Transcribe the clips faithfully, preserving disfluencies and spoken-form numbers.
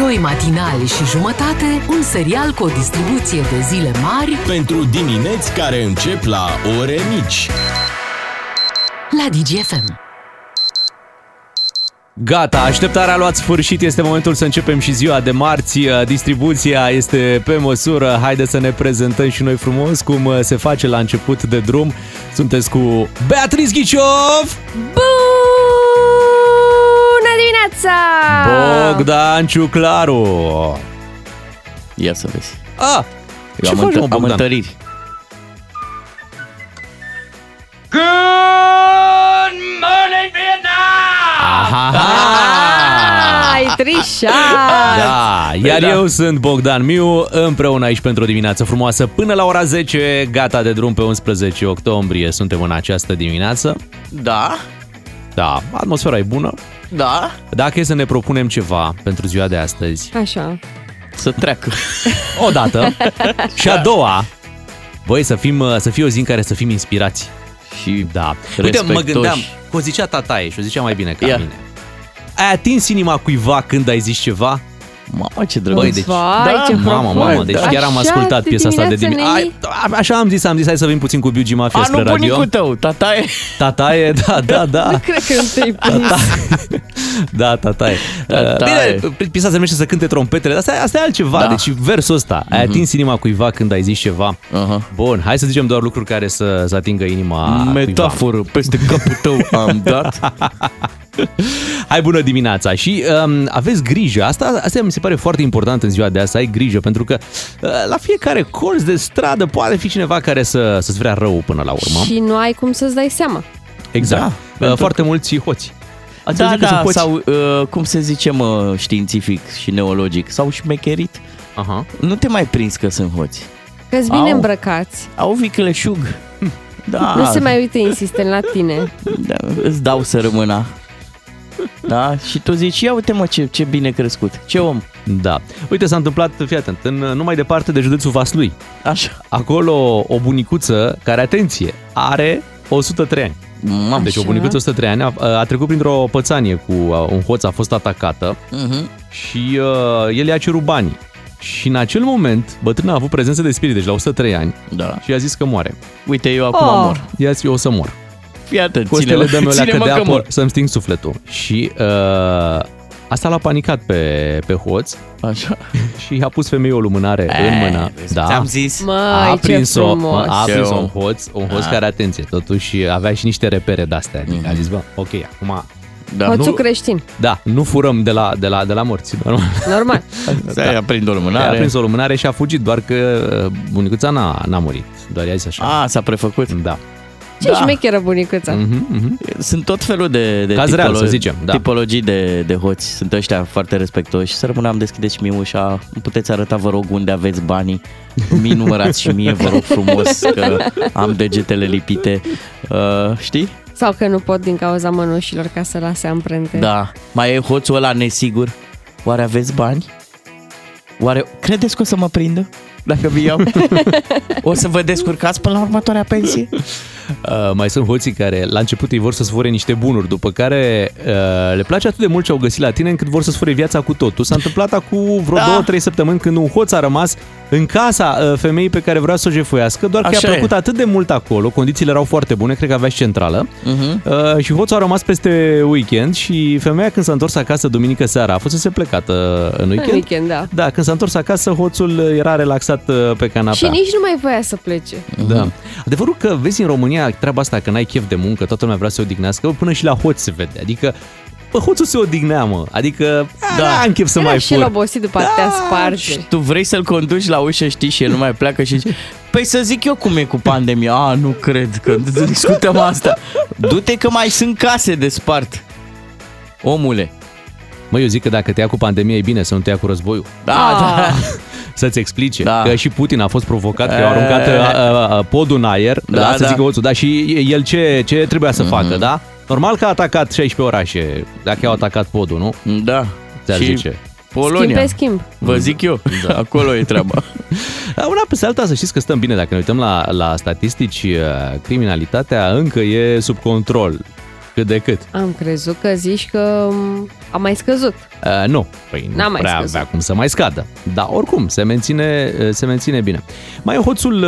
Doi matinali și jumătate, un serial cu o distribuție de zile mari pentru dimineți care încep la ore mici. La D G F M. Gata, așteptarea a luat sfârșit, este momentul să începem și ziua de marți. Distribuția este pe măsură. Haideți să ne prezentăm și noi frumos cum se face la început de drum. Sunteți cu Beatrice Ghiciov! Bună dimineața! Bogdan Ciuclaru! Ia să vezi. Ah! Ce faci, mă, Bogdan? Am întăriri. Good morning, Vietnam! Ai trișat! Da, iar eu sunt Bogdan Miu, împreună aici pentru o dimineață frumoasă până la ora zece, gata de drum pe unsprezece octombrie, suntem în această dimineață. Da. Da, atmosfera e bună. Da. Dacă e să ne propunem ceva pentru ziua de astăzi. Așa. Să treacă. O dată. Și a doua, băi, să fim, să fie o zi în care să fim inspirați. Și da. Uite, mă gândeam, că o zicea tataie și o zicea mai bine ca yeah. mine. Ai atins inima cuiva când ai zis ceva? Mamă, ce drăguț. Băi, deci, da, ce mamă, mamă, deci da. Chiar am ascultat piesa asta de dimineață. Așa am zis, am zis, hai să vin puțin cu Biugi Mafia spre radio. A, nu bunicul tău, tataie. Tataie, da, da, da. Nu cred că nu te-ai prins. Da, tataie. Bine, piesa se numește Să cânte trompetele, dar asta e altceva, deci versul ăsta. Ai atins inima cuiva când ai zis ceva. Bun, hai să zicem doar lucruri care să atingă inima cuiva. Metaforă peste capul tău am dat. Hai, bună dimineața și um, aveți grijă, asta, asta mi se pare foarte important în ziua de azi, să ai grijă, pentru că uh, la fiecare colț de stradă poate fi cineva care să, să-ți vrea rău până la urmă. Și nu ai cum să-ți dai seama. Exact, da, uh, foarte că... mulți hoți. Ați da, da, poți... sau uh, cum se zice, mă, științific și neologic, sau șmecherit, uh-huh. nu te mai prinzi că sunt hoți. Că-ți bine au, îmbrăcați. Au vicleșug. Da. Nu se mai uite insistent la tine. Da, îți dau să rămâna. Da, și tu zici, ia uite mă ce, ce bine crescut, ce om. Da, uite s-a întâmplat, fii atent, în, nu mai departe de județul Vaslui. Așa. Acolo o bunicuță care, atenție, are o sută trei ani. Așa. Deci o bunicuță o sută trei ani a, a trecut printr-o pățanie cu un hoț, a fost atacată uh-huh. și uh, el i-a cerut banii. Și în acel moment, bătrâna a avut prezență de spirit, deci la o sută trei ani da. Și i-a zis că moare. Uite, eu acum oh. mor. I-a zis, eu o să mor. Iată, costele de mele că de apă să-mi sting sufletul. Și uh, asta l-a panicat pe, pe hoț. Așa. Și i-a pus femeii o lumânare e, în mână. Da. Ți-am zis. Măi, a prins-o, a prins-o un hoț, un hoț care, atenție, totuși avea și niște repere de-astea. Adică mm-hmm. a zis, bă, ok, acum... Da, hoțul nu, creștin. Da, nu furăm de la, de la, de la morți. Normal. normal. Da. I-a prins o lumânare. I-a prins o lumânare și a fugit, doar că bunicuța n-a, n-a murit. Doar i-a zis așa. A, s-a prefăcut. Da. Ce da. Șmecheră bunicuța. Mm-hmm, mm-hmm. Sunt tot felul de, de tipolo- real, să zicem, da. tipologii de, de hoți. Sunt ăștia foarte respectoși. Să rămâneam, deschideți mie ușa. Puteți arăta, vă rog, unde aveți banii. Mi numărați și mie, vă rog frumos, că am degetele lipite. Uh, știi? Sau că nu pot din cauza mănușilor ca să lase amprente. Da. Mai e hoțul ăla nesigur. Oare aveți bani? Oare credeți că o să mă prindă? Dacă vi iau, o să vă descurcați până la următoarea pensie. Uh, mai sunt hoții care la început îi vor să-ți fure niște bunuri, după care uh, le place atât de mult ce au găsit la tine încât vor să-ți fure viața cu totul. S-a întâmplat acum vreo da. două trei săptămâni când un hoț a rămas în casa uh, femeii pe care vrea să o jefuiască, doar că așa i-a plăcut e. atât de mult acolo, condițiile erau foarte bune, cred că avea și centrală uh-huh. uh, și hoțul a rămas peste weekend și femeia când s-a întors acasă duminică seara, a fusese plecată în weekend. În weekend, da. Da, când s-a întors acasă, hoțul era relaxat pe canapea. Și nici nu mai voia să plece. Da. Adevărul că vezi în România treaba asta că n-ai chef de muncă, toată lumea vrea să se odihnească, până și la hoți se vede. Adică bă, hoțul se odihnea, mă. Adică da, am chef să era mai fur. Era și el obosit după atâtea da. sparge. Și tu vrei să-l conduci la ușă, știi, și el nu mai pleacă și zici, păi să zic eu cum e cu pandemia. A, nu cred că discutăm asta. Du-te că mai sunt case de spart. Omule. Mă, eu zic că dacă te ia cu pandemia e bine să nu te ia cu războiul. Da, da. Să-ți explice da. Că și Putin a fost provocat, că a aruncat a, a, podul în aer. Da, da, să zică hoțul. Dar și el ce, ce trebuia să mm-hmm. facă, da? Normal că a atacat șaisprezece orașe, dacă au atacat podul, nu? Da. Ți-ar și zice. Polonia. Schimb pe schimb. Vă zic eu, da. Acolo e treaba. Una peste alta, să știți că stăm bine. Dacă ne uităm la, la statistici, criminalitatea încă e sub control. Cât de cât. Am crezut că zici că A mai scăzut? Uh, nu, păi nu prea avea cum să mai scadă. Dar oricum, se menține, se menține bine. Mai e hoțul...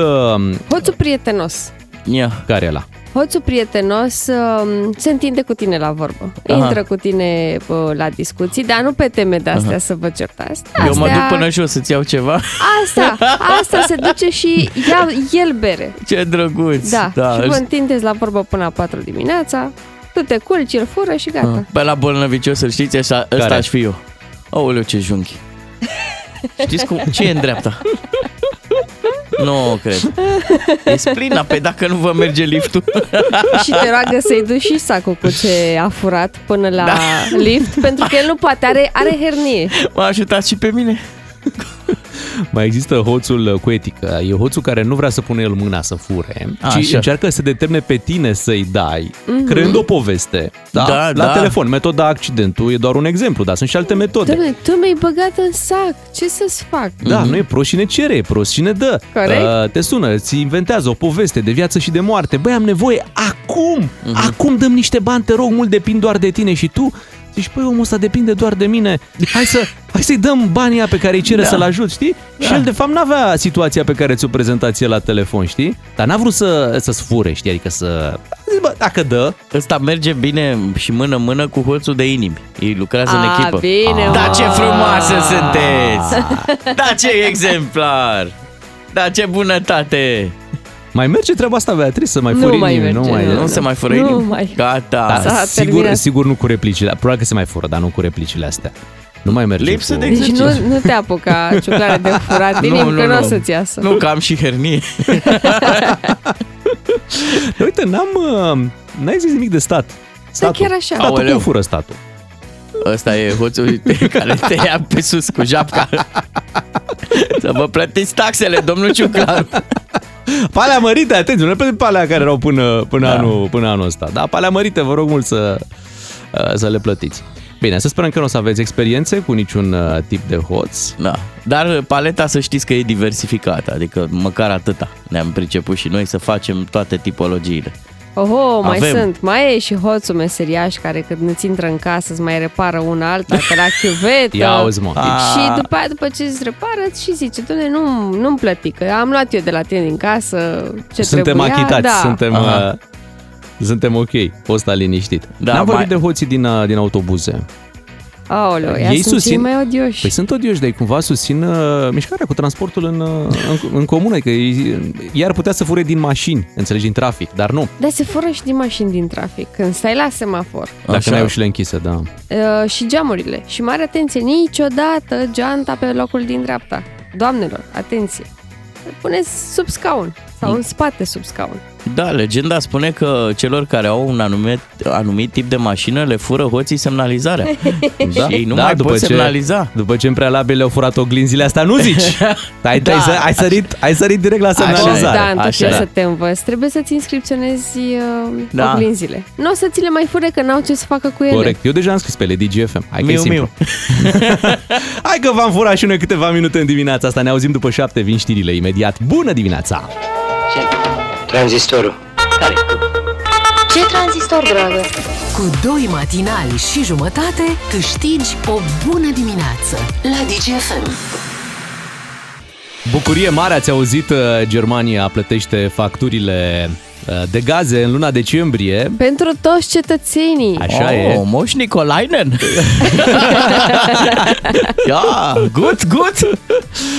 Uh... Hoțul prietenos. Yeah. Care e ăla? Hoțul prietenos uh, se întinde cu tine la vorbă. Aha. Intră cu tine uh, la discuții, dar nu pe teme de astea. Aha. Să vă certați. Astea... Eu mă duc până jos să-ți iau ceva. Asta, asta se duce și ia el bere. Ce drăguț. Da, da. Și vă întindeți la vorbă până la patru dimineața. Tu te culci, îl fură și gata. Ah, pe la bolnăvicios, să știți, ăsta aș fi eu. Aoleu, ce junghi. Știți cum? Ce e în dreapta? Nu cred. E splina, pe dacă nu vă merge liftul. Și te roagă să-i duci și sacul cu ce a furat până la da. lift, pentru că el nu poate, are, are hernie. M-a ajutat și pe mine. Mai există hoțul cu etică. E hoțul care nu vrea să pune el mâna să fure, ci așa. Încearcă să determine pe tine să-i dai, mm-hmm. creând o poveste. Da? Da, la da. telefon, metoda accidentul e doar un exemplu, dar sunt și alte metode. Doamne, tu mi-ai băgat în sac, ce să-ți fac? Da, mm-hmm. nu e prost și ne cere, e prost și ne dă. Uh, te sună, îți inventează o poveste de viață și de moarte. Băi, am nevoie acum, mm-hmm. acum dăm niște bani, te rog, mult depind doar de tine. Și tu... Deci, păi, omul ăsta depinde doar de mine. Hai, să, hai să-i dăm banii aia pe care îi cere da. să-l ajut, știi? Da. Și el, de fapt, n-avea situația pe care ți-o prezentați el la telefon, știi? Dar n-a vrut să, să-ți fure, știi? Adică să... Bă, dacă dă... Ăsta merge bine și mână-mână cu hoțul de inimi. Ei lucrează în echipă. Bine, da, ce frumoasă sunteți! Da, ce exemplar! Da, ce bunătate! Mai merge treaba asta, Beatrice, să mai fură inimi? Nu mai merge, nu se mai fură inimi? Gata. Da, sigur, sigur nu cu replicile, probabil că se mai fură, dar nu cu replicile astea. Nu mai merge. Lipsă cu... de exercițiu. Deci nu, nu te apuca ciuclare de furat inimi, nu, că nu o să-ți iasă. Nu, că am și hernie. Uite, n-am, n-ai zis nimic de stat. Statul. Da, chiar așa. Statul, cum fură statul? Ăsta e hoțul care te ia pe sus cu japca. Să vă plătiți taxele, domnul Ciuclaru. Palea mărite, atenție, nu pe palea care erau până, până, da. anul, până anul ăsta. Da, palea mărite, vă rog mult să, să le plătiți. Bine, să sperăm că nu o să aveți experiențe cu niciun tip de hoț. Da, dar paleta să știți că e diversificată, adică măcar atâta ne-am priceput și noi să facem toate tipologiile. Oho, mai Avem. sunt, mai e și hoțul meseriaș care când îți intră în casă îți mai repară una alta, că la chiuvetă. Ia auzi, mă. Și după aia, după ce îți repară, și zice, doamne, nu, nu-mi plăti, că am luat eu de la tine din casă, ce suntem trebuia. Achitați, da. Suntem achitați, suntem ok, posta liniștit. Da, N-am mai... vorbit de hoții din, din autobuze. Aoleu, ei sunt susțin... cei mai odioși. Păi sunt odioși, dar ei cumva susțin uh, mișcarea cu transportul în, în, în comună. Că ei, ei ar putea să fure din mașini, înțelegi, din trafic, dar nu. Dar se fură și din mașini din trafic, când stai la semafor. Dacă așa. n-ai ușile închise, da. Uh, și geamurile. Și mare atenție, niciodată geanta pe locul din dreapta. Doamnelor, atenție. Puneți sub scaun sau în spate sub scaun. Da, legenda spune că celor care au un anumit, anumit tip de mașină le fură hoții semnalizarea. Da. Și ei nu da, mai pot semnaliza. După ce în prealabil le-au furat oglinzile astea, nu zici. Ai, da. ai, ai, sărit, ai sărit direct la semnalizare. Așa, da, așa, da. Să te învăți. Trebuie să-ți inscripționezi uh, da. oglinzile. Nu o să ți le mai fure, că n-au ce să facă cu ele. Corect. Eu deja am scris pe Lady G F M. Hai miu, că miu. Hai că v-am furat și noi câteva minute în dimineața asta. Ne auzim după șapte, vin știrile imediat. Bună dimineața! Tranzistorul. Tare. Ce tranzistor, dragă? Cu doi matinali și jumătate câștigi o bună dimineață la D G F M. Bucurie mare, ați auzit, Germania plătește facturile de gaze în luna decembrie. Pentru toți cetățenii. Așa oh, e. Moș Nicolainen. yeah, good, good.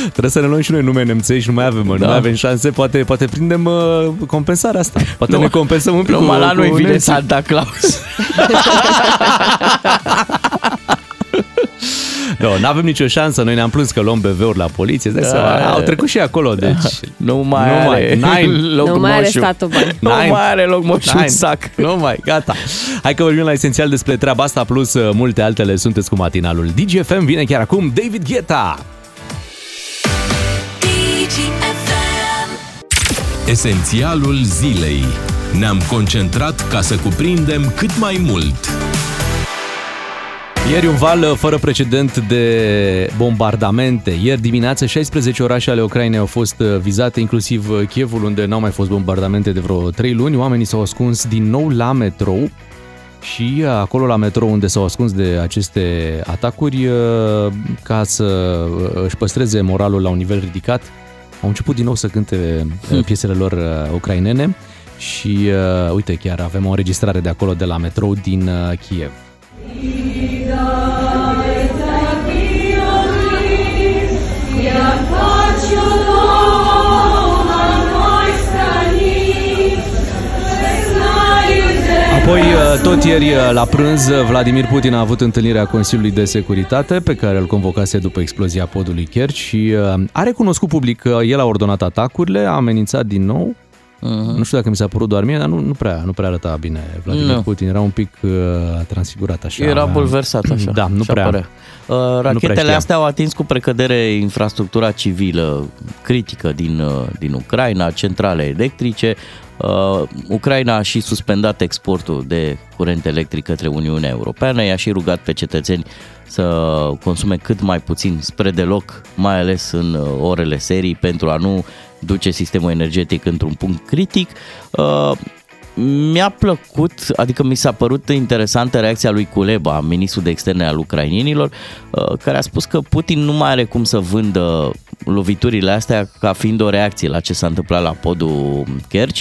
Trebuie să ne luăm și noi nume nemțești, nu mai avem, da. nu mai avem șanse, poate, poate prindem uh, compensarea asta. Poate nu, ne compensăm un pic. Numai la noi vine Santa Claus. Nu, n-avem nicio șansă, noi ne-am plâns că luăm B V-uri la poliție, da, da. Au trecut și acolo, deci... Nu mai nu are, mai, loc nu mai are statul bani. Nu mai are loc moșul în sac. Nu mai, gata. Hai că vorbim la esențial despre treaba asta, plus multe altele. Sunteți cu matinalul D G F M, vine chiar acum David Guetta. Esențialul zilei. Ne-am concentrat ca să cuprindem cât mai mult. Ieri un val fără precedent de bombardamente. Ieri dimineață șaisprezece orașe ale Ucrainei au fost vizate, inclusiv Kievul, unde n-au mai fost bombardamente de vreo trei luni. Oamenii s-au ascuns din nou la metrou. Și acolo la metrou, unde s-au ascuns de aceste atacuri, ca să își păstreze moralul la un nivel ridicat, au început din nou să cânte piesele lor ucrainene și uite, chiar avem o înregistrare de acolo, de la metrou din Kiev. Apoi, tot ieri la prânz, Vladimir Putin a avut întâlnirea Consiliului de Securitate pe care îl convocase după explozia podului Kerch și a recunoscut public că el a ordonat atacurile, a amenințat din nou. Uh-huh. Nu știu dacă mi s-a părut doar mie, dar nu, nu, prea, nu prea arăta bine Vladimir no. Putin, era un pic uh, transfigurat așa. Era bulversat așa. Da, nu prea. prea. Uh, rachetele nu prea astea au atins cu precădere infrastructura civilă critică din, uh, din Ucraina, centrale electrice. Uh, Ucraina a și suspendat exportul de curent electric către Uniunea Europeană, i-a și rugat pe cetățeni să consume cât mai puțin spre deloc, mai ales în orele serii, pentru a nu duce sistemul energetic într-un punct critic. Uh, mi-a plăcut, adică mi s-a părut interesantă reacția lui Kuleba, ministrul de externe al ucrainenilor, uh, care a spus că Putin nu mai are cum să vândă loviturile astea ca fiind o reacție la ce s-a întâmplat la podul Kerch,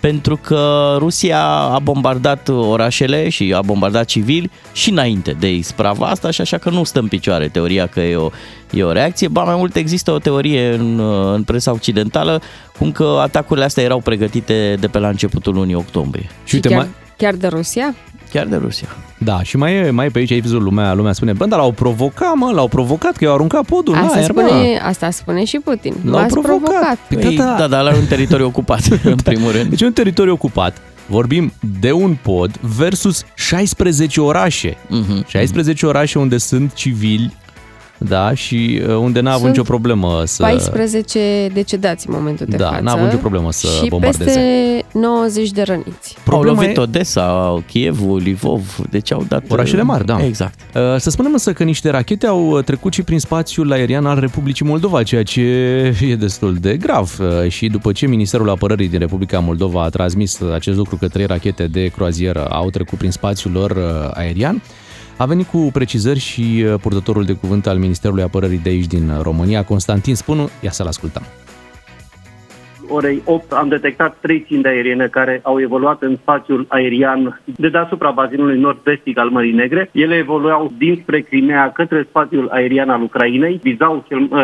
pentru că Rusia a bombardat orașele și a bombardat civili și înainte de isprava asta și așa că nu stă în picioare teoria că e o, e o reacție. Ba mai mult, există o teorie în, în presa occidentală cum că atacurile astea erau pregătite de pe la începutul lunii octombrie. Și uite, chiar, mai... chiar de Rusia? Chiar de Rusia. Da, și mai e, mai e pe aici, ai văzut, lumea, lumea spune, bă, dar l-au provocat, mă, l-au provocat, că i-au aruncat podul. Asta, la, spune, asta spune și Putin. L-au provocat. provocat. Da, da, dar la un teritoriu ocupat, în primul rând. Deci un teritoriu ocupat. Vorbim de un pod versus șaisprezece orașe. Uh-huh. șaisprezece uh-huh. orașe unde sunt civili, da, și unde n-a avut nicio problemă să... paisprezece decedați în momentul de da, față. Da, n-a avut nicio problemă să și bombardeze. Și peste nouăzeci de răniți. Problema au lovit e... Odessa, Kievul, Lvov, deci au dat... Orașele mari, da. Exact. Să spunem însă că niște rachete au trecut și prin spațiul aerian al Republicii Moldova, ceea ce e destul de grav. Și după ce Ministerul Apărării din Republica Moldova a transmis acest lucru, că trei rachete de croazieră au trecut prin spațiul lor aerian, a venit cu precizări și purtătorul de cuvânt al Ministerului Apărării de aici din România, Constantin Spunu. Ia să-l ascultăm. Orei opt am detectat trei ținte aeriene care au evoluat în spațiul aerian de deasupra bazinului nord-vestic al Mării Negre. Ele evoluau dinspre Crimea către spațiul aerian al Ucrainei, vizau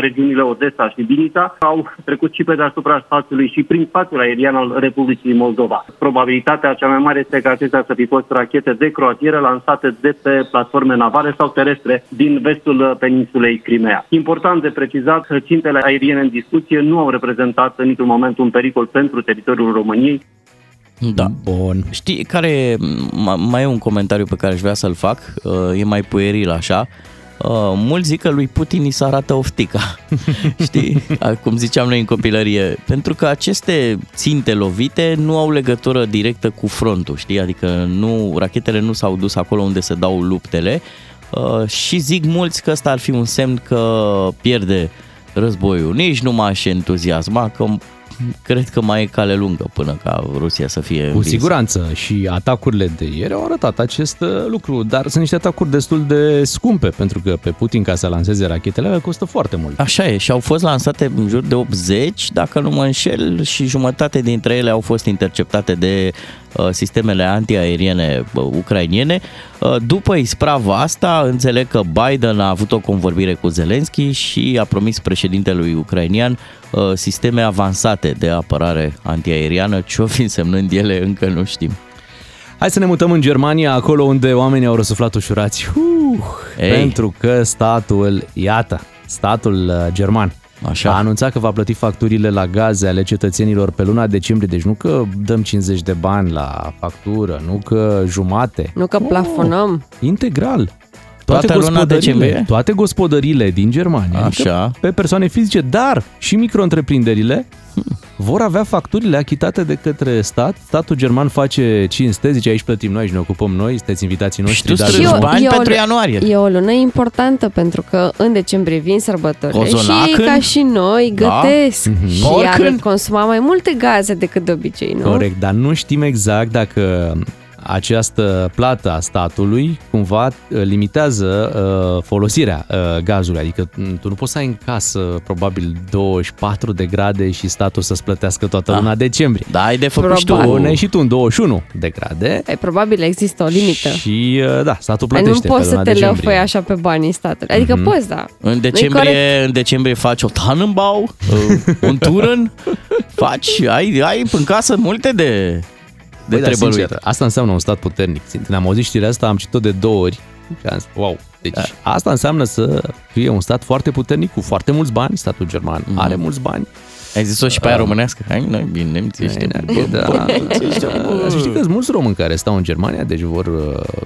regiunile Odessa și Vinica, au trecut și pe deasupra spațiului și prin spațiul aerian al Republicii Moldova. Probabilitatea cea mai mare este că acestea să fi fost rachete de croazieră lansate de pe platforme navale sau terestre din vestul peninsulei Crimea. Important de precizat, țintele aeriene în discuție nu au reprezentat în niciun moment un pericol pentru teritoriul României. Da, bun. Știi, care mai e un comentariu pe care aș vrea să-l fac, e mai pueril așa. Mulți zic că lui Putin i se arată oftica, știi, cum ziceam noi în copilărie, pentru că aceste ținte lovite nu au legătură directă cu frontul, știi, adică nu, rachetele nu s-au dus acolo unde se dau luptele și zic mulți că ăsta ar fi un semn că pierde războiul. Nici nu m-aș entuziasma, că cred că mai e cale lungă până ca Rusia să fie... Cu învins. Siguranță, și atacurile de ieri au arătat acest lucru, dar sunt niște atacuri destul de scumpe, pentru că pe Putin, ca să lanseze rachetele, le costă foarte mult. Așa e, și au fost lansate în jur de optzeci, dacă nu mă înșel, și jumătate dintre ele au fost interceptate de uh, sistemele antiaeriene ucrainene. Uh, după isprava asta, înțeleg că Biden a avut o convorbire cu Zelenski și a promis președintelui ucrainian uh, sisteme avansate de apărare antiaeriană, ce-o fi însemnând ele, încă nu știm. Hai să ne mutăm în Germania, acolo unde oamenii au răsuflat ușurați. Uh, pentru că statul, iată, statul german așa, a anunțat că va plăti facturile la gaze ale cetățenilor pe luna decembrie. Deci nu că dăm cincizeci de bani la factură, nu că jumate. Nu că plafonăm. Oh, integral. Toate, toate, gospodările, toate gospodările din Germania, adică pe persoane fizice, dar și micro-întreprinderile vor avea facturile achitate de către stat. Statul german face cinste, zice aici plătim noi și ne ocupăm noi, sunteți invitații noștri. Și tu strângi bani pentru ianuarie. E o lună importantă pentru că în decembrie vin sărbătorile și ca și noi gătesc. Da. Mm-hmm. Și oricând... iar consuma mai multe gaze decât de obicei, nu? Corect, dar nu știm exact dacă... această plată a statului cumva limitează uh, folosirea uh, gazului. Adică tu nu poți să ai în casă probabil douăzeci și patru de grade și statul să-ți plătească toată da. luna decembrie. Da, ai de făcut și tu. Pune și tu în douăzeci și unu de grade. Ai, probabil există o limită. Și uh, da, statul plătește. Ai, nu poți să te leofăi așa pe banii statului. Adică mm-hmm. poți, da. În decembrie, în decembrie faci o Tannenbau, un Turen, faci, ai, ai în casă multe de... Băi, dar, sincer, asta înseamnă un stat puternic. Ne-am auzit știrea asta, am citit-o de două ori și am zis, wow, deci da. asta înseamnă să fie un stat foarte puternic, cu foarte mulți bani, statul german mm. are mulți bani. Ai zis-o și pe aia uh, românească, hai noi, bine, nemții ăștia. Da, știi că mulți români care stau în Germania, deci vor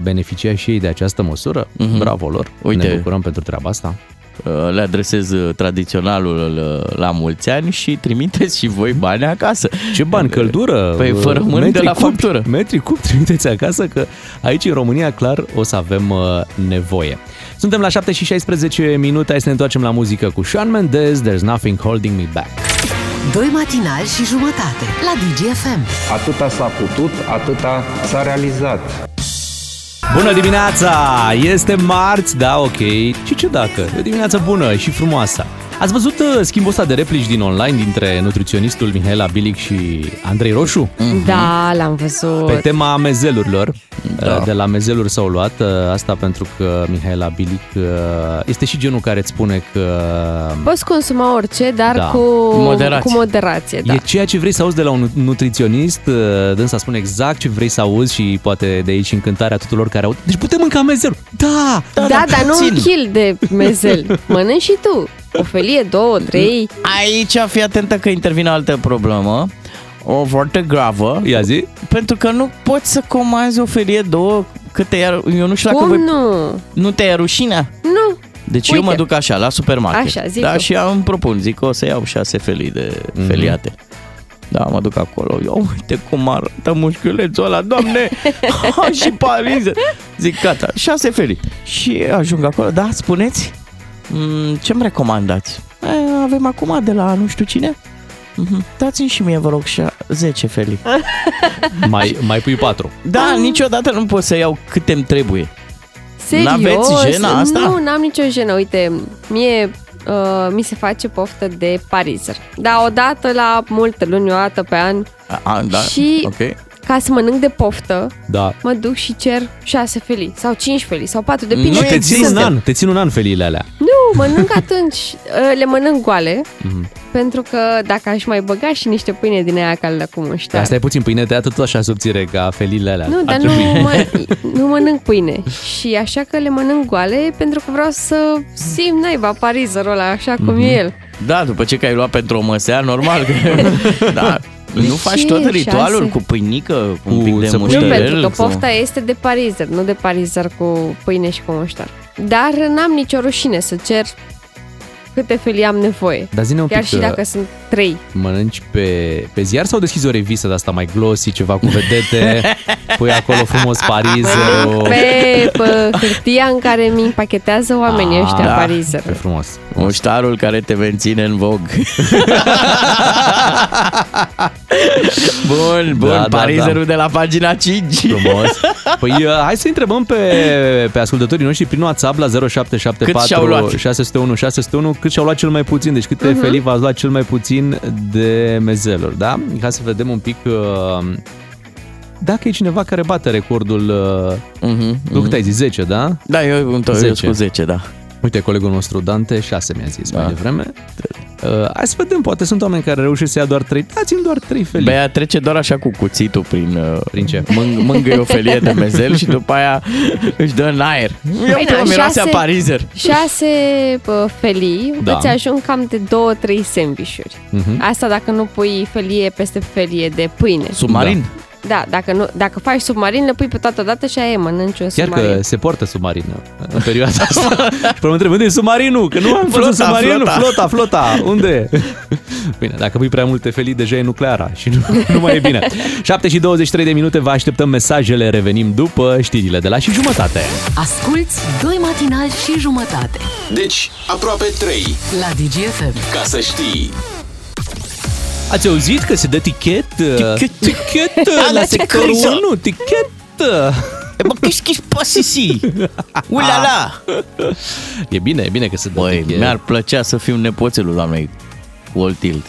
beneficia și ei de această măsură, mm-hmm. bravo lor, uite, ne bucurăm pentru treaba asta. Le adresez tradiționalul la mulți ani și trimiteți și voi bani acasă. Ce bani, căldură? Păi fără mâini de la factură. Metri cub trimiteți acasă, că aici în România clar o să avem nevoie. Suntem la șapte și șaisprezece minute, hai să ne întoarcem la muzică cu Shawn Mendes, There's Nothing Holding Me Back. Doi matinali și jumătate la D G F M. Atâta s-a putut, atâta s-a realizat. Bună dimineața! Este marți, da, ok. Și ce dacă? E o dimineață bună și frumoasă. Ați văzut schimbul ăsta de replici din online dintre nutriționistul Mihaela Bilic și Andrei Roșu? Mm-hmm. Da, l-am văzut. Pe tema mezelurilor. Da. De la mezeluri s-au luat. Asta pentru că Mihaela Bilic este și genul care îți spune că... poți consuma orice, dar da. cu... moderație. Cu moderație da. E ceea ce vrei să auzi de la un nutriționist. Dânsa spune exact ce vrei să auzi și poate de aici încântarea tuturor care au... deci putem mânca mezeluri. Da! Da, da, da, dar nu un kil de mezel. Mănânci și tu. O felie, două, trei... Aici fii atentă că intervine altă problemă, o foarte gravă. Ia zi. Pentru că nu poți să comanzi o felie, două, că te ia... Eu nu știu dacă voi... nu? Nu te ia rușinea? Nu. Deci uite, eu mă duc așa, la supermarket. Așa, zic da, și îmi propun, zic că o să iau șase felii de mm-hmm. feliate. Da, mă duc acolo, eu, uite cum arată mușchiulețul ăla, doamne, și Paris. Zic, gata, șase felii. Și ajung acolo, da, spuneți? Ce-mi recomandați? Avem acum de la nu știu cine? Dați-mi și mie, vă rog, zece felii. mai, mai pui patru. Da, niciodată nu pot să iau cât îmi trebuie. Serios? N-aveți jena asta? Nu, n-am nicio jenă. Uite, mie uh, mi se face poftă de parizer. Dar odată la multe luni, o dată pe an. A, da, și... okay. Ca să mănânc de poftă, da. mă duc și cer șase felii, sau cinci felii, sau patru, depinde. Nu, te țin un an, te țin un an feliile alea. Nu, mănânc atunci, le mănânc goale, mm-hmm. pentru că dacă aș mai băga și niște pâine din aia caldă cu muștar. Asta e puțin pâine tăiată tot așa subțire ca feliile alea. Nu, dar nu, mă, nu mănânc pâine și așa că le mănânc goale pentru că vreau să simt naiba parizerul ăla așa cum mm-hmm. e el. Da, după ce că ai luat pentru o măsea, normal. Da. Nu de faci tot ritualul șase? Cu pâinică, cu un pic de muștarel? Nu, pentru că pofta este de parizer, nu de parizer cu pâine și cu muștar. Dar n-am nicio rușine să cer câte felii am nevoie. Dar zi-ne un pic, chiar și dacă sunt trei. Mănânci pe, pe ziar sau deschizi o revistă de asta mai glossy, ceva cu vedete, pui acolo frumos parizerul? Pe, pe hârtia în care mi împachetează oamenii ah, ăștia da, parizerul. Pe frumos. Muștarul care te menține în vog. Bun, bun, da, parizerul da, da. de la pagina cinci. Frumos. Păi hai să întrebăm pe, pe ascultătorii noștri prin WhatsApp la zero șapte șapte patru șase zero unu șase zero unu cât și-au luat cel mai puțin, deci câte uh-huh. felii v-ați luat cel mai puțin de mezeluri, da? Hai să vedem un pic uh, dacă e cineva care bate recordul, uh, uh-huh, uh-huh. cât ai zis, zece, da? Da, eu îmi zece. Cu zece, da. Uite, colegul nostru Dante, șase mi-a zis da. mai devreme. Uh, hai să vedem, poate sunt oameni care reușesc să ia doar trei, dați-mi doar trei felii. Băi, trece doar așa cu cuțitul prin, uh, prin ce? Mâng- mângâie o felie de mezel și după aia își dă în aer. Păi da, miroasea parizer. Șase uh, felii, da. îți ajung cam de două, trei sandvișuri. Uh-huh. Asta dacă nu pui felie peste felie de pâine. Submarin? Da. Da, dacă, nu, dacă faci submarin, le pui pe toată dată și aia e, mănânci un submarin. Chiar că se poartă submarină în perioada asta. Și mă întreb, unde e submarinul? Că nu am văzut submarinul. Flota, flota, unde e? Bine, dacă pui prea multe felii, deja e nucleara și nu, nu mai e bine. șapte și douăzeci și trei de minute, vă așteptăm mesajele, revenim după știrile de la și jumătate. Asculți doi matinali și jumătate. Deci, aproape trei. La D G F M. Ca să știi... Ați auzit că se dă tichet? Tichet, tichet, la sectorul unu, tichet. Asta e, bă, qu'est-ce qui se passe ici? Ulala! E bine, e bine că se dă. Băi, mi-ar plăcea să fiu nepoțelul doamnei Woltild.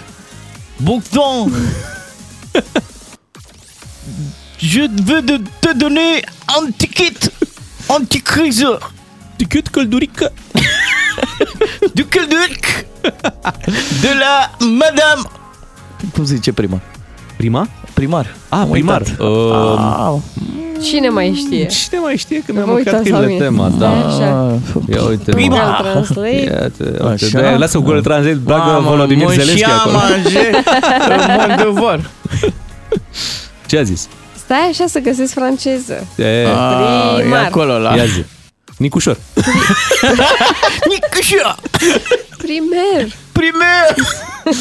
Bogdan! Je veux de te donner un ticket anticriză. Ticket căldurică. Du călduric. De la madame. Cum se zice prima? Prima? Primar. Ah, primar. Uh, Cine mai știe? Cine mai știe că mi-am uitat câinele tema, da. Așa. Ia uite. Prima. Translate. Ia, lasă Google Translate, bagă Volodymyr Zelensky acolo. Mândevor. Ce a zis? Stai așa să găsesc franceză. E, a, e acolo la... Ia zi. Nicușor. Nicușor. Primer. Primer.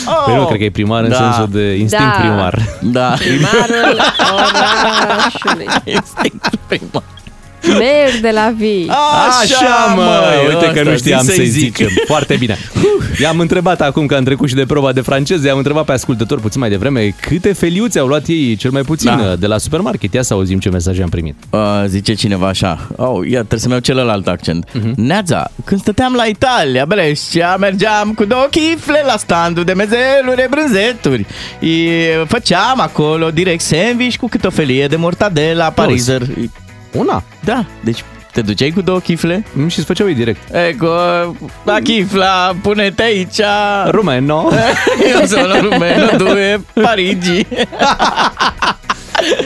Oh. Păi nu, cred că e primar, da, în sensul de instinct, da, primar. Da. Primarul orașului. Instinct primar. Mer de la vii. Așa, așa măi. Uite că nu știam să-i zicem. Foarte bine. I-am întrebat acum că am trecut și de proba de franceză, i-am întrebat pe ascultători puțin mai devreme câte feliuțe au luat ei cel mai puțin, da, de la supermarket. Ia să auzim ce mesaje am primit. Uh, zice cineva așa. Oh, ia, trebuie să-mi iau celălalt accent. Uh-huh. Neața, când stăteam la Italia, Brescia, mergeam cu două chifle la standul de mezeluri, brânzeturi. I făceam acolo direct sandwich cu câte o felie de mortadela, parizer. Una? Da, deci te duceai cu două chifle și îți făceau ei direct. Ego, la chifla, pune-te aici. Rumeno. Eu sunt la rumeno, due, Parigi.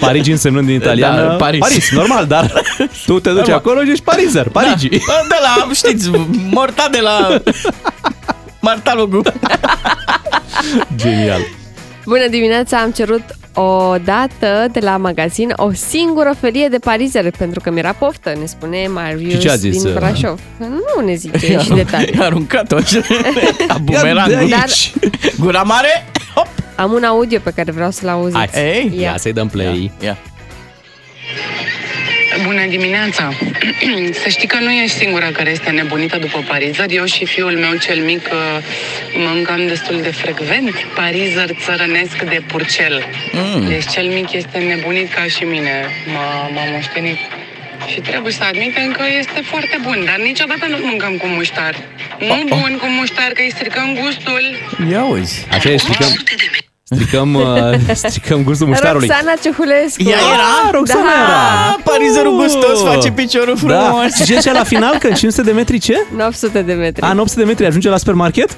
Parigi însemnând din italiană, da, Paris. Paris, normal, dar tu te duci normal acolo și ești parizer, Parigi. Da, de la, știți, morta de la Martalogu. Genial. Bună dimineața, am cerut odată de la magazin o singură felie de parizere, pentru că mi-era poftă, ne spune Marius din Brașov. Nu ne zice i-a, și detalii. I-a aruncat-o așa, a bumerangul. Dar... Gura mare, hop! Am un audio pe care vreau să-l auziți. Hai, hey, ia. ia să-i dăm play. Ia. Ia. Bună dimineața! Să știi că nu ești singura care este nebunită după parizări. Eu și fiul meu cel mic mâncam destul de frecvent parizări țărănesc de purcel. Mm. Deci cel mic este nebunit ca și mine. M-a, m-a moștenit. Și trebuie să admitem că este foarte bun, dar niciodată nu mâncăm cu muștar. Nu oh, oh. bun cu muștar, că îi stricăm gustul. Ia uzi! Așa îi stricăm... Stricăm, stricăm gustul muștarului. Roxana Cehulescu. Ea era? Roxana da. era. Parizorul uh. gustos face piciorul frumos. Da. Și ce la final? Că în cinci sute de metri ce? nouă sute de metri. A, nouă sute de metri ajunge la supermarket?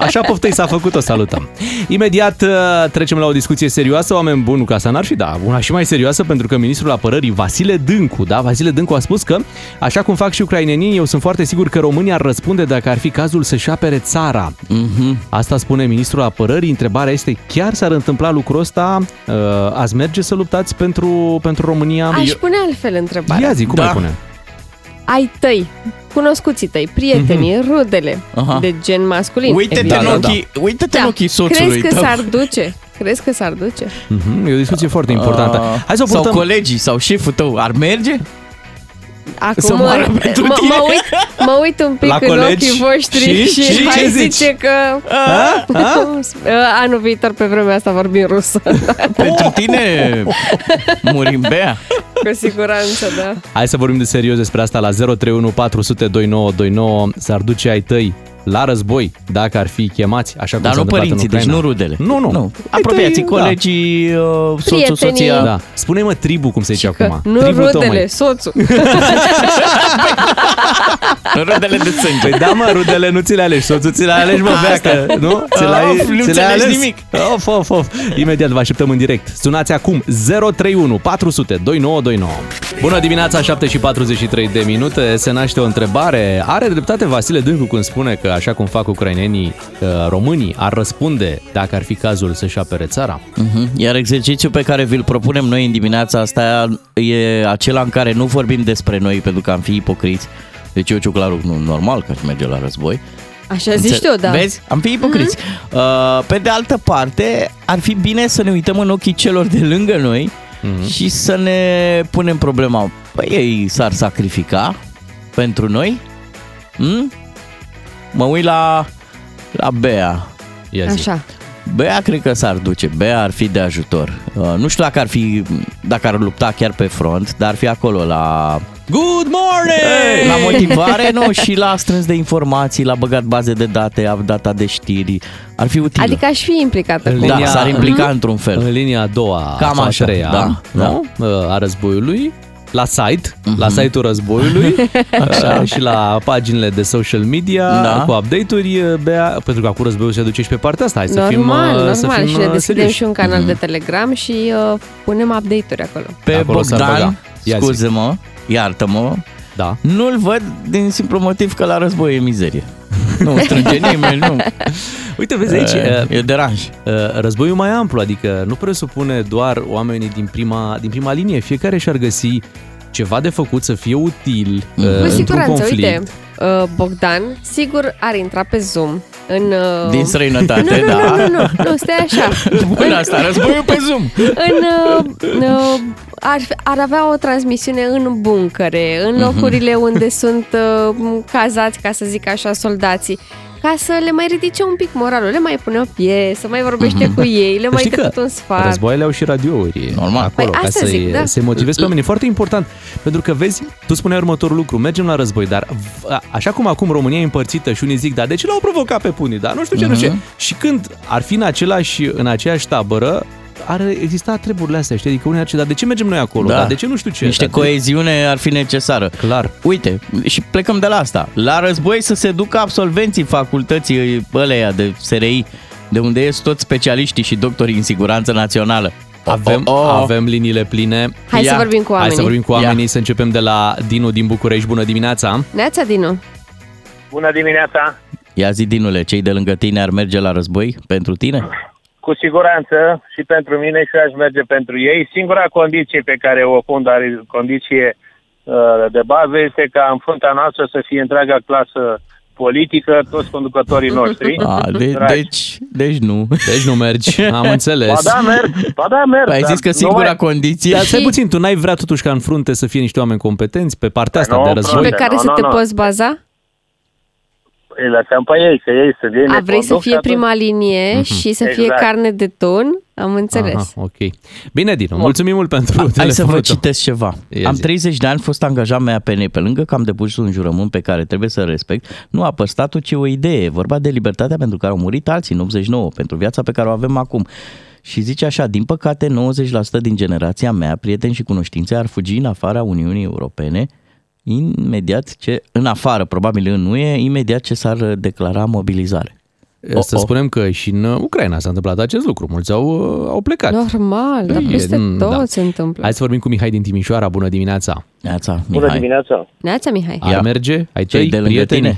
Așa poftă i s-a făcut, o salutăm. Imediat trecem la o discuție serioasă, oameni buni, ca să n-ar fi, da, una și mai serioasă, pentru că ministrul apărării Vasile Dâncu, da, Vasile Dâncu a spus că, așa cum fac și ucrainenii, eu sunt foarte sigur că România ar răspunde dacă ar fi cazul să-și apere țara. Uh-huh. Asta spune ministrul apărării. Întrebarea este, chiar s-ar întâmpla lucrul ăsta? Uh, ați merge să luptați pentru, pentru România? Aș pune altfel întrebarea. Ia zi, cum da. ai pune? Ai tăi, cunoscuții tăi, prietenii, mm-hmm. rudele, Aha. de gen masculin. Uite-te da, în ochii, da. Uite-te da. în ochii soțului. Crezi că da. s-ar duce? Crezi că s-ar duce? Mm-hmm. E o discuție uh, foarte importantă. Hai să o purtăm. Sau colegii, sau șeful tău, ar merge? Acum mă, mă, mă, uit, mă uit un pic la în colegi, ochii voștri și, și, și hai zice că a? A? anul viitor pe vremea asta vorbim rusă. Pentru tine murim, Bea. Cu siguranță, da. Hai să vorbim de serios despre asta la zero trei unu patru zero zero doi nouă doi nouă. S-ar duce ai tăi la război dacă ar fi chemați, așa cum s-a întâmplat în Ucraina. Dar nu părinții, deci nu rudele. Nu, nu. nu. Apropiații, colegii, da. soțul, soția. Da. Spune-mă tribu, cum se zice acum. Nu tribul rudele, tău, soțul. Rudele de sânge. Păi da, mă, rudele nu ți le alegi, soțul ți le alegi, mă, veacă. Nu? Ți le, of, ți le alegi nimic. Of, of, of. Imediat vă așteptăm în direct. Sunați acum zero trei unu patru zero zero doi nouă doi nouă. Bună dimineața, șapte și patruzeci și trei de minute. Se naște o întrebare. Are dreptate Vasile Dâncu când spune că așa cum fac ucrainenii, românii ar răspunde dacă ar fi cazul să-și apere țara? Uh-huh. Iar exercițiul pe care vi-l propunem noi în dimineața asta e acela în care nu vorbim despre noi, pentru că am fi ipocriți. Deci eu, Ciuclaru, nu, normal că aș merge la război. Așa zici tu, da. Vezi? Am fi ipocriți. Uh-huh. Uh, pe de altă parte, ar fi bine să ne uităm în ochii celor de lângă noi uh-huh. și să ne punem problema. Păi ei s-ar sacrifica pentru noi? Hmm? Mă uit la, la Bea. Ia zi. Așa. Bea cred că s-ar duce, Bea ar fi de ajutor. Nu știu dacă ar fi, dacă ar lupta chiar pe front, dar ar fi acolo la Good Morning! Hey! La motivare, nu, și la strâns de informații, la băgat baze de date, a data de știri. Ar fi utilă. Adică aș fi implicată. Linia, da, s-ar implica mm-hmm. într-un fel. În linia a doua, cam a treia, da, da? Da. A războiului. La site, mm-hmm. la site-ul războiului așa, și la paginile de social media, da, cu update-uri, Bea, pentru că acum războiul se duce și pe partea asta. Hai să normal, fim, normal, să fim și ne deschidem serios. Și un canal mm-hmm. de Telegram și uh, punem update-uri acolo. Pe acolo Bogdan, scuze-mă, iartă-mă, da, nu-l văd din simplu motiv că la război e mizerie. Nu strânge nimeni, nu. Uite, vezi aici, e, e deranj. Războiul mai amplu, adică nu presupune doar oamenii din prima, din prima linie. Fiecare și-ar găsi ceva de făcut să fie util mm-hmm. într-un siguranță, conflict. Uite, Bogdan sigur ar intra pe Zoom în, din străinătate, nu, nu, da. Nu, nu, nu, nu, stai așa. Bun, asta, războiul pe Zoom. În, ar, ar avea o transmisiune în buncăre, în locurile mm-hmm. unde sunt cazați, ca să zic așa, soldații, ca să le mai ridice un pic moralul, le mai pune o piesă, mai vorbește mm-hmm. cu ei, le mai dă tot un sfat. Războaiele au și radiouri, normal, acolo, păi, ca să-i da. se motivezi pe oamenii. E foarte important, pentru că vezi, tu spuneai următorul lucru, mergem la război, dar așa cum acum România e împărțită și unii zic, da, de ce l-au provocat pe punii, da, nu știu ce, mm-hmm. nu știu. Și când ar fi în, același, în aceeași tabără, ar exista treburile astea, știi? Adică unii ar zice, dar de ce mergem noi acolo? Da. Dar de ce nu știu ce? Niște dar coeziune de... ar fi necesară. Clar. Uite, și plecăm de la asta. La război să se ducă absolvenții facultății ăleia de S R I, de unde ies toți specialiștii și doctorii în siguranță națională. Avem, oh, oh. avem liniile pline. Hai Ia. să vorbim cu oamenii. Hai să vorbim cu oamenii, Ia. să începem de la Dinu din București. Bună dimineața! Neața, Dinu! Bună dimineața! Ia zi, Dinule, cei de lângă tine ar merge la război pentru tine? Cu siguranță și pentru mine și aș merge pentru ei. Singura condiție pe care o pun, dar condiție uh, de bază, este ca în fruntea noastră să fie întreaga clasă politică, toți conducătorii noștri. A, de, deci, deci nu. Deci nu mergi, am înțeles. Ba da, merg. Ba da, merg. Ai zis că singura mai... condiție... Dar stai puțin, tu n-ai vrea totuși ca în frunte să fie niște oameni competenți pe partea asta no, de război? Pe care no, să no, te no. poți baza? Îi lăsăm pe ei, că ei să vină. A, vrei să fie atunci prima linie mm-hmm. și să exact. fie carne de ton? Am înțeles. Aha, ok. Bine, Dinu, mulțumim mult pentru telefonul. Hai să vă citesc ceva. Ia am zi. treizeci de ani, fost angajat în A P N. Pe lângă că am depus un jurământ pe care trebuie să-l respect, nu apăr statul, ci o idee. Vorba de libertatea pentru care au murit alții în optzeci și nouă, pentru viața pe care o avem acum. Și zice așa, din păcate, nouăzeci la sută din generația mea, prieteni și cunoștințe, ar fugi în afara Uniunii Europene, imediat ce, în afară, probabil în U E, imediat ce s-ar declara mobilizare. Să oh, oh. spunem că și în Ucraina s-a întâmplat acest lucru. Mulți au, au plecat. Normal, dar peste tot da. se întâmplă. Hai să vorbim cu Mihai din Timișoara. Bună dimineața! Neața, Mihai. Bună dimineața! Neața, Mihai. Ar merge? Ai cei de lângă tine?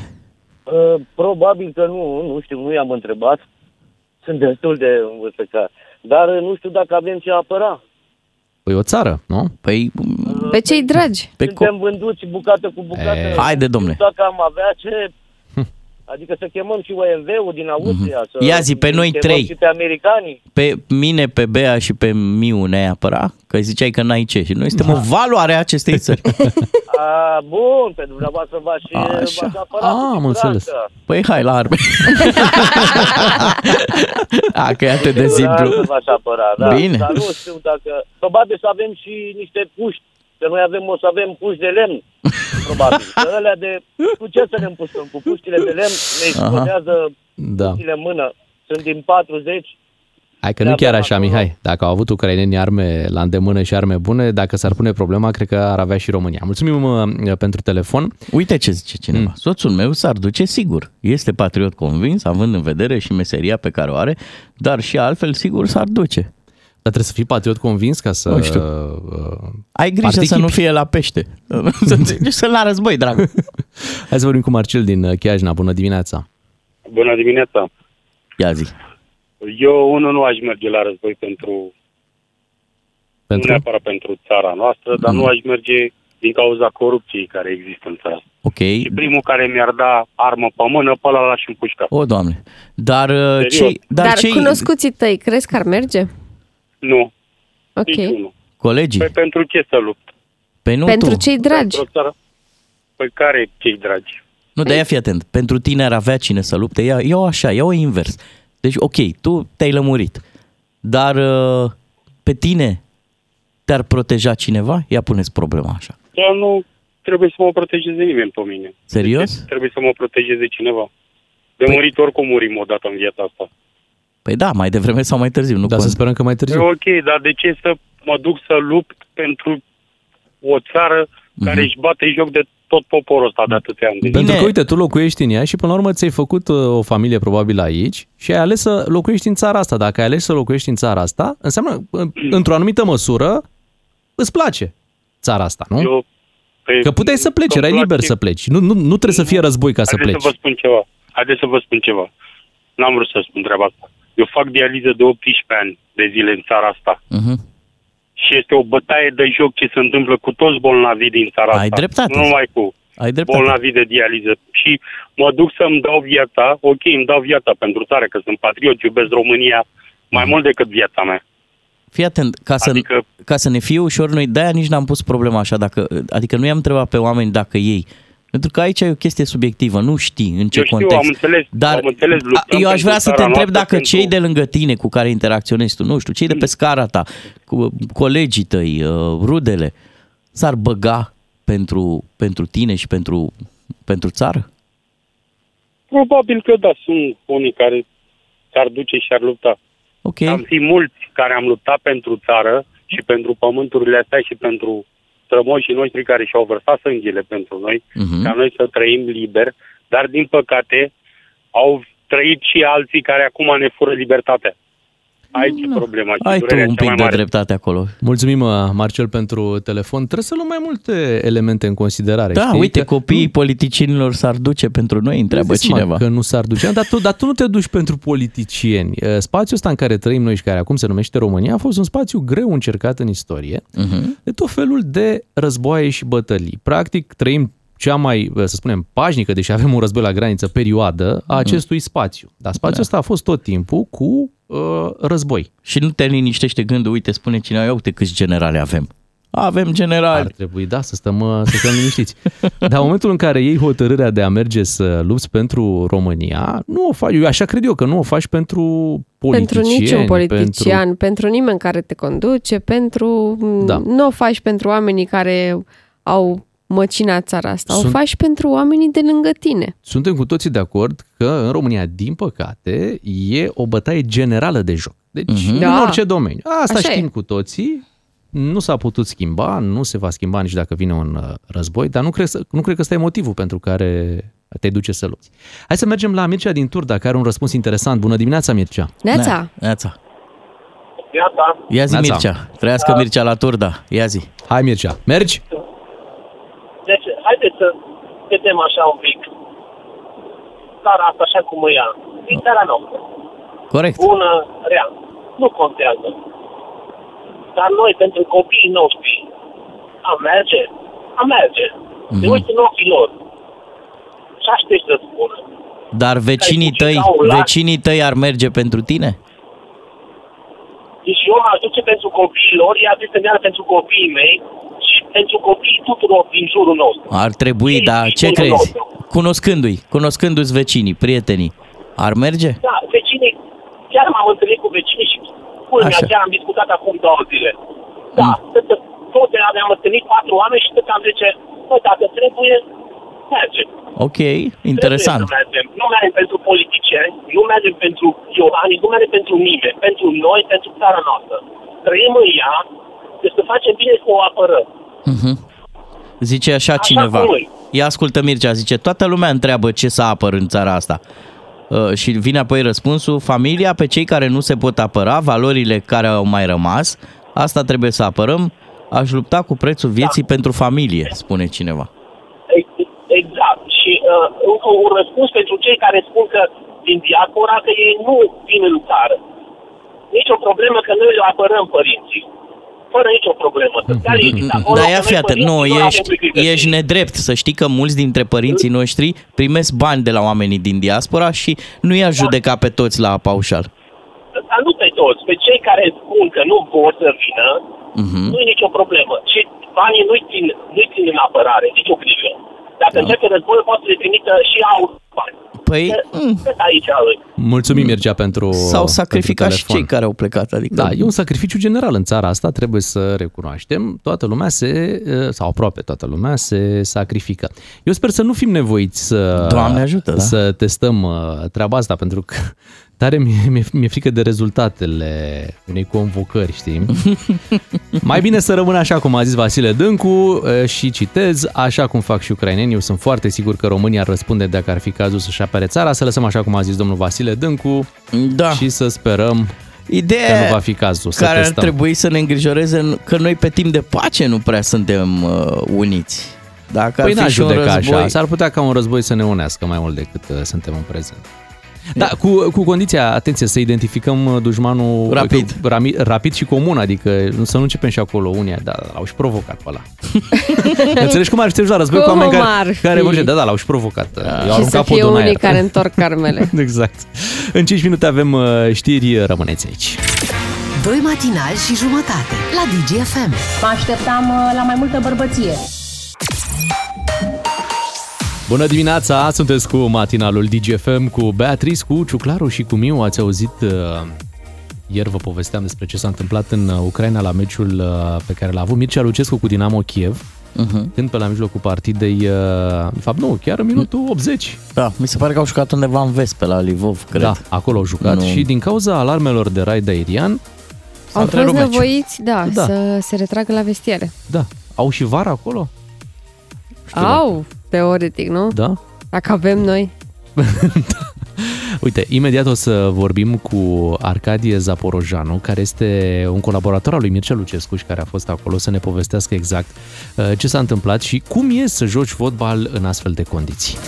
Uh, probabil că nu, nu știu, nu i-am întrebat. Sunt destul de învățăcat. Dar nu știu dacă avem ce apăra. Păi o țară, nu? Păi... Pe cei dragi. Pe Suntem co- vânduți bucată cu bucată. E... Haide, domnule. Dacă am avea ce... Adică să chemăm și O M V-ul din Austria. Mm-hmm. Ia zi, pe noi trei. Și pe americanii. Pe mine, pe Bea și pe Miu ne apăra? Că ziceai că n-ai ce. Și noi suntem da. o valoare a acestei țări. A, bun, pe dumneavoastră v-aș, v-aș apăra. A, am înțeles. Brancă. Păi hai la arme. A, că ea te dezidru. V-aș apăra, da. Bine. Dar nu știu dacă... Probabil să avem și niște puști. Că noi avem, o să avem puști de lemn. Probabil. Că alea de... Cu ce să ne împustăm? Cu puștile de lemn ne explodează da. puștile în mână. Sunt din patruzeci. Hai că nu chiar așa, Mihai. Dacă au avut ucrainenii arme la îndemână și arme bune, dacă s-ar pune problema, cred că ar avea și România. Mulțumim pentru telefon. Uite ce zice cineva. Mm. Soțul meu s-ar duce sigur. Este patriot convins, având în vedere și meseria pe care o are, dar și altfel sigur s-ar duce. Dar trebuie să fii patriot convins ca să... Nu știu. Uh, Ai grijă participi. să nu fie la pește. Să-l la război, dragă. Hai să vorbim cu Marcel din Chiajna. Bună dimineața. Bună dimineața. Ia zi. Eu, unul, nu aș merge la război pentru... pentru? Nu neapărat pentru țara noastră, dar mm. nu aș merge din cauza corupției care există în țară. Ok. Și primul care mi-ar da armă pe mână, pe ăla l-aș împușca. O, Doamne. Dar, ce, dar, dar ce... cunoscuții tăi, crezi că ar merge? Nu. Ok. Niciunul. Colegii? Păi pentru ce să lupt? Păi nu pentru tu. Cei dragi. Păi care cei dragi? Nu, de-aia fii atent. Pentru tine ar avea cine să lupte. Ia, ia-o așa, ia-o invers. Deci, ok, tu te-ai lămurit, dar pe tine te-ar proteja cineva? Ia puneți problema așa. Dar nu trebuie să mă protejeze nimeni pe mine. Serios? Deci, trebuie să mă protejeze cineva. De păi... murit oricum murim odată în viața asta. Păi da, mai devreme sau mai târziu. Nu, dar să sperăm că mai târziu. E ok, dar de ce să mă duc să lupt pentru o țară care își bate joc de tot poporul ăsta de atâtea ani. Pentru că, uite, tu locuiești în ea și, până la urmă, ți-ai făcut o familie probabil aici și ai ales să locuiești în țara asta. Dacă ai ales să locuiești în țara asta, înseamnă, într-o anumită măsură, îți place țara asta, nu? Eu, pe, că puteai să pleci, erai liber să pleci. Nu, nu, nu trebuie să fie război ca să pleci. Haideți să vă spun ceva. Haideți să vă spun ceva. N-am vrut să spun treaba asta. Eu fac dializă de optsprezece ani de zile în țara asta. Uh-huh. Și este o bătaie de joc ce se întâmplă cu toți bolnavii din țara asta. Ai dreptate. Nu numai cu bolnavii de dializă. Și mă duc să-mi dau viața, ok, îmi dau viața pentru țară, că sunt patriot, iubesc România mai mult decât viața mea. Fii atent, ca să, adică, ca să ne fie ușor, noi de-aia nici n-am pus problema așa, dacă, adică nu i-am întrebat pe oameni dacă ei... Pentru că aici e o chestie subiectivă, nu știi în ce eu știu, context. Am înțeles, dar am înțeles, eu aș vrea să te întreb dacă pentru... cei de lângă tine cu care interacționezi tu, nu știu, cei de pe scara ta, cu colegii tăi, rudele, s-ar băga pentru, pentru tine și pentru, pentru țară? Probabil că da, sunt unii care s-ar duce și ar lupta. Okay. Am fi mulți care am luptat pentru țară și pentru pământurile astea și pentru strămoșii noștri care și-au vărsat sângele pentru noi, uh-huh. ca noi să trăim liber, dar din păcate au trăit și alții care acum ne fură libertatea. Aici e problema. Ai tu un pic de dreptate acolo. Mulțumim, Marcel, pentru telefon. Trebuie să luăm mai multe elemente în considerare. Da, știi? Uite, că copiii nu... politicienilor s-ar duce pentru noi, întreabă zis, cineva. Mă, că nu s-ar duce, dar tu, dar tu nu te duci pentru politicieni. Spațiul ăsta în care trăim noi și care acum se numește România a fost un spațiu greu încercat în istorie, uh-huh. de tot felul de războaie și bătălii. Practic, trăim cea mai, să spunem, pașnică, deși avem un război la graniță, perioadă a acestui spațiu. Dar spațiul ăsta da. a fost tot timpul cu uh, război. Și nu te liniștește gândul, uite, spune cineva, ia uite câți generale avem. Avem generali. Ar trebui, da, să stăm, să stăm liniștiți. Dar în momentul în care iei hotărârea de a merge să lupți pentru România, nu o faci, eu așa cred eu, că nu o faci pentru politicieni. Pentru niciun politician, pentru, pentru nimeni care te conduce, pentru... Da. Nu o faci pentru oamenii care au... măcina țara asta. Sunt... O faci pentru oamenii de lângă tine. Suntem cu toții de acord că în România, din păcate, e o bătaie generală de joc. Deci, uh-huh. da. în orice domeniu. Asta așa știm e. cu toții. Nu s-a putut schimba, nu se va schimba nici dacă vine un război, dar nu cred, nu cred că ăsta e motivul pentru care te duce să lupți. Hai să mergem la Mircea din Turda, care are un răspuns interesant. Bună dimineața, Mircea! Neața! Neața! Neața! Ia zi, Neața. Mircea! Trăiască Mircea la Turda! Ia zi! Hai, Mircea! Mergi! Deci, haideți să vedem așa un pic. Țara asta așa cum e ea. E țara noastră. Corect. Bună, rea. Nu contează. Dar noi, pentru copiii noștri, a merge, a merge. Mm-hmm. Te uiți în ochii lor. Și aștept să spună. Dar vecinii tăi, vecinii tăi ar merge pentru tine? Deci eu mă aduce pentru copiii lor, ea trebuie să meargă pentru copiii mei, pentru copiii tuturor din jurul nostru. Ar trebui, ei, dar ce crezi? Nostru. Cunoscându-i, cunoscându-ți vecinii, prietenii, ar merge? Da, vecinii, chiar m-am întâlnit cu vecinii și culmea, chiar am discutat acum două zile. Da, mm. tot de la ne-am întâlnit patru oameni și tot am zice, bă, dacă trebuie, mergem. Ok, interesant. Nu mergem pentru politicieni, nu mergem pentru Ioani, nu mergem pentru nimeni, pentru noi, pentru țara noastră. Trăim în ea, deci să facem bine să o apărăm. Uhum. Zice așa, așa cineva. Ia ascultă, Mircea, zice, toată lumea întreabă ce să apără în țara asta. Uh, și vine apoi răspunsul, familia, pe cei care nu se pot apăra, valorile care au mai rămas, asta trebuie să apărăm, aș lupta cu prețul vieții da. pentru familie, spune cineva. Exact. Și uh, un răspuns pentru cei care spun că din diaspora că ei nu vin în țară. Nici o problemă că noi le apărăm părinții. Fără nicio problemă. Dar ia fii atent, nu, ești, ești nedrept să știi că mulți dintre părinții noștri primesc bani de la oamenii din diaspora și nu i-a judeca da. pe toți la paușal. Dar nu pe toți, pe cei care spun că nu vor să vină, uh-huh. nu e nicio problemă. Și banii nu-i țin, nu-i țin în apărare, nicio grijă. Dacă da. începe războiul, poate să le trimită și aur bani. Păi... Aici, mulțumim, Mircea, pentru S-au sacrificat pentru și cei care au plecat. Adică... Da, e un sacrificiu general în țara asta, trebuie să recunoaștem. Toată lumea se, sau aproape toată lumea, se sacrifică. Eu sper să nu fim nevoiți să, Doamne ajută, da? Să testăm treaba asta, pentru că tare mi-e, mi-e frică de rezultatele unei convocări, știi? Mai bine să rămână așa cum a zis Vasile Dâncu și citez, așa cum fac și ucrainenii, eu sunt foarte sigur că România ar răspunde dacă ar fi cazul să-și apere țara, să lăsăm așa cum a zis domnul Vasile Dâncu, da. Și să sperăm. Ideea că nu va fi cazul, să care testăm. Ar trebui să ne îngrijoreze că noi pe timp de pace nu prea suntem uh, uniți. Dacă păi n-aș judeca așa, s-ar putea ca un război să ne unească mai mult decât uh, suntem în prezent. Da, cu, cu condiția, atenție, să identificăm dușmanul rapid, rami, rapid și comun, adică să nu începem și acolo unia, da, da, l-au și provocat pe ăla. Înțelegi cum ar fi la război cu oameni care, care vor, da, da, l-au și provocat. Da. Și să fie unii aer. Care întorc carmele. Exact. În cinci minute avem știri, rămâneți aici. Doi matinali și jumătate la D G F M. Mă așteptam la mai multă bărbăție. Bună dimineața, sunteți cu matinalul D G F M cu Beatrice, cu Ciuclaru și cu Miu. Ați auzit, ieri vă povesteam despre ce s-a întâmplat în Ucraina la meciul pe care l-a avut Mircea Lucescu cu Dinamo Kiev, uh-huh. Când pe la mijlocul partidei, de fapt nu, chiar în minutul optzeci. Da, mi se pare că au jucat undeva în vest, pe la Lvov, cred. Da, acolo au jucat nu. Și din cauza alarmelor de raid aerian s-a au fost nevoiți, da, da, să se retragă la vestiare. Da, au și vară acolo? Știu au! Dacă. Teoretic, nu? Da. Dacă avem noi. Uite, imediat o să vorbim cu Arcadie Zaporojanu, care este un colaborator al lui Mircea Lucescu și care a fost acolo să ne povestească exact ce s-a întâmplat și cum e să joci fotbal în astfel de condiții.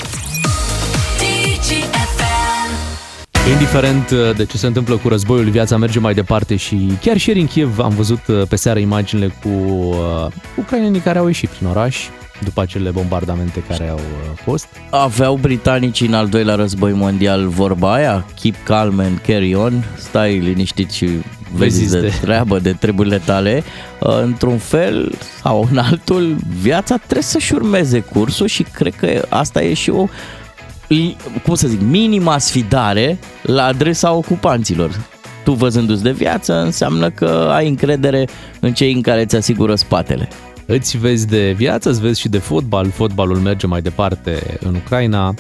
Indiferent de ce se întâmplă cu războiul, viața merge mai departe și chiar și ieri în Kiev am văzut pe seară imaginile cu ucrainenii care au ieșit prin oraș după acele bombardamente care au fost. Aveau britanicii în al doilea război mondial vorba aia, keep calm and carry on, stai liniștit și vezi de treabă, de treburile tale. Într-un fel sau în altul, viața trebuie să-și urmeze cursul și cred că asta e și o, cum să zic, minima sfidare la adresa ocupanților. Tu văzându-ți de viață înseamnă că ai încredere în cei în care îți asigură spatele. Îți vezi de viață, îți vezi și de fotbal. Fotbalul merge mai departe în Ucraina.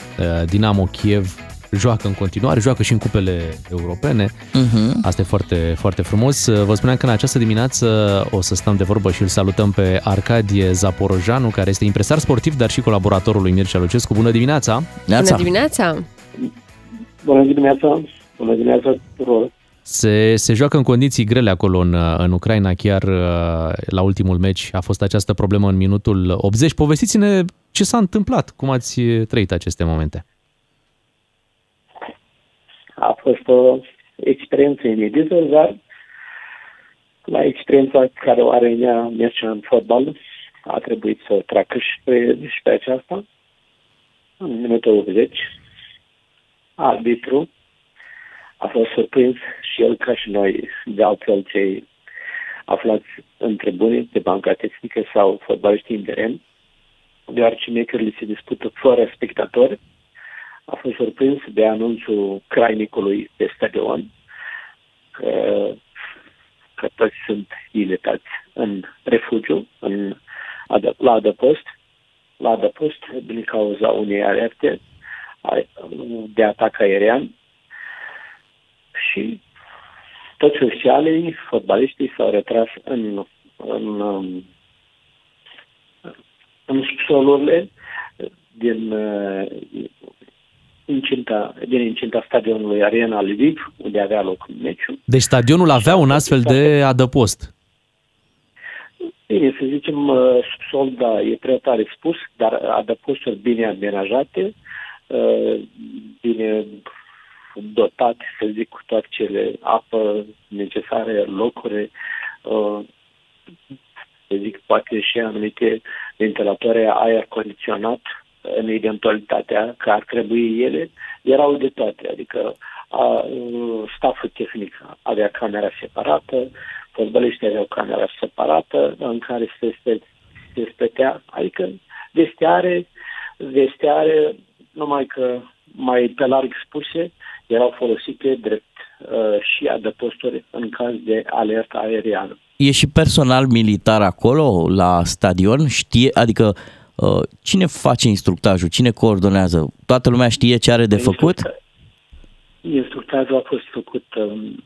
Dinamo Kiev joacă în continuare, joacă și în cupele europene. Uh-huh. Asta e foarte, foarte frumos. Vă spuneam că în această dimineață o să stăm de vorbă și îl salutăm pe Arcadie Zaporojanu, care este impresar sportiv, dar și colaboratorul lui Mircea Lucescu. Bună dimineața! Bună dimineața! Bună dimineața! Bună dimineața tuturor! Se, se joacă în condiții grele acolo în, în Ucraina, chiar la ultimul meci a fost această problemă în minutul optzeci. Povestiți-ne ce s-a întâmplat, cum ați trăit aceste momente. A fost o experiență inedită, dar la experiența care o are în ea merge în fotbal, a trebuit să treacă și pe, și pe aceasta. În minutul optzeci, arbitru a fost surprins și el, ca și noi, de altfel cei aflați în tribune, de banca tehnică sau fotbaliștii în teren, deoarece meciurile se dispută fără spectatori, a fost surprins de anunțul crainicului de stadion că, că toți sunt iletați în refugiu, în, la adăpost, la adăpost din cauza unei alerte de atac aerian. Și toți oficialii, fotbaliștii s-au retras în, în, în solurile din, din incinta stadionului Arena Lviv, unde avea loc meciul. Deci stadionul avea un astfel de adăpost? Bine, să zicem, subsol, da, e prea tare spus, dar adăposturi bine amenajate, bine dotat, să zic, cu toate cele apă necesare, locuri, uh, să zic, poate și anumite ventilatoare, aer condiționat, în eventualitatea că ar trebui ele, erau de toate. Adică a, staful tehnic avea camera separată, fotbaliștii aveau camera separată, în care se se stătea, adică vestiare, vestiare, numai că mai pe larg spuse, erau folosite drept uh, și adăposturi în caz de alertă aeriană. E și personal militar acolo, la stadion? Știe, adică uh, cine face instructajul? Cine coordonează? Toată lumea știe ce are de făcut? Instructajul a fost făcut, um,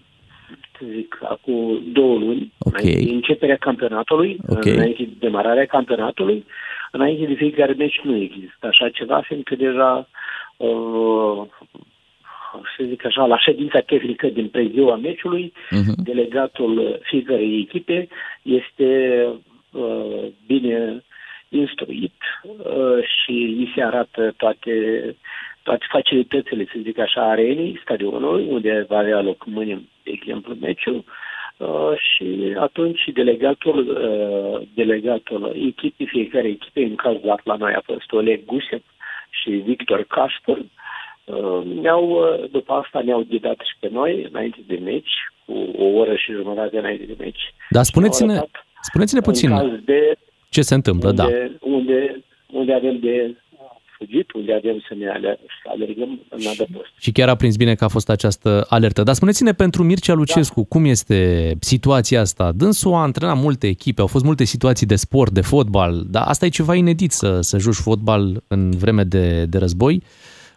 zic, acum două luni, okay. Începerea campionatului, okay. Înainte de demararea campionatului, înainte de fiecare meci nu există așa ceva, fiindcă deja, uh, să zic așa, la ședința tehnică din preziua meciului, uh-huh. Delegatul fiecărei echipe este uh, bine instruit uh, și îi se arată toate... toate facilitățile, să zic așa, arenii, stadionului, unde va avea loc mâine, de exemplu, meciul, uh, și atunci delegatul, uh, delegatul echipei, fiecare echipe, în cazul la noi a fost Oleg Gusev și Victor Caspur, uh, ne-au, după asta ne-au ghidat și pe noi, înainte de meci, cu o oră și jumătate înainte de meci. Dar spuneți-ne, spuneți-ne puțin de, ce se întâmplă, unde, da. Unde, unde avem de... unde avem să ne ale- să alergăm în adăpost. Și chiar a prins bine că a fost această alertă. Dar spuneți-ne pentru Mircea Lucescu, da. Cum este situația asta? Dânsul a antrenat multe echipe, au fost multe situații de sport, de fotbal, dar asta e ceva inedit să, să joci fotbal în vreme de, de război.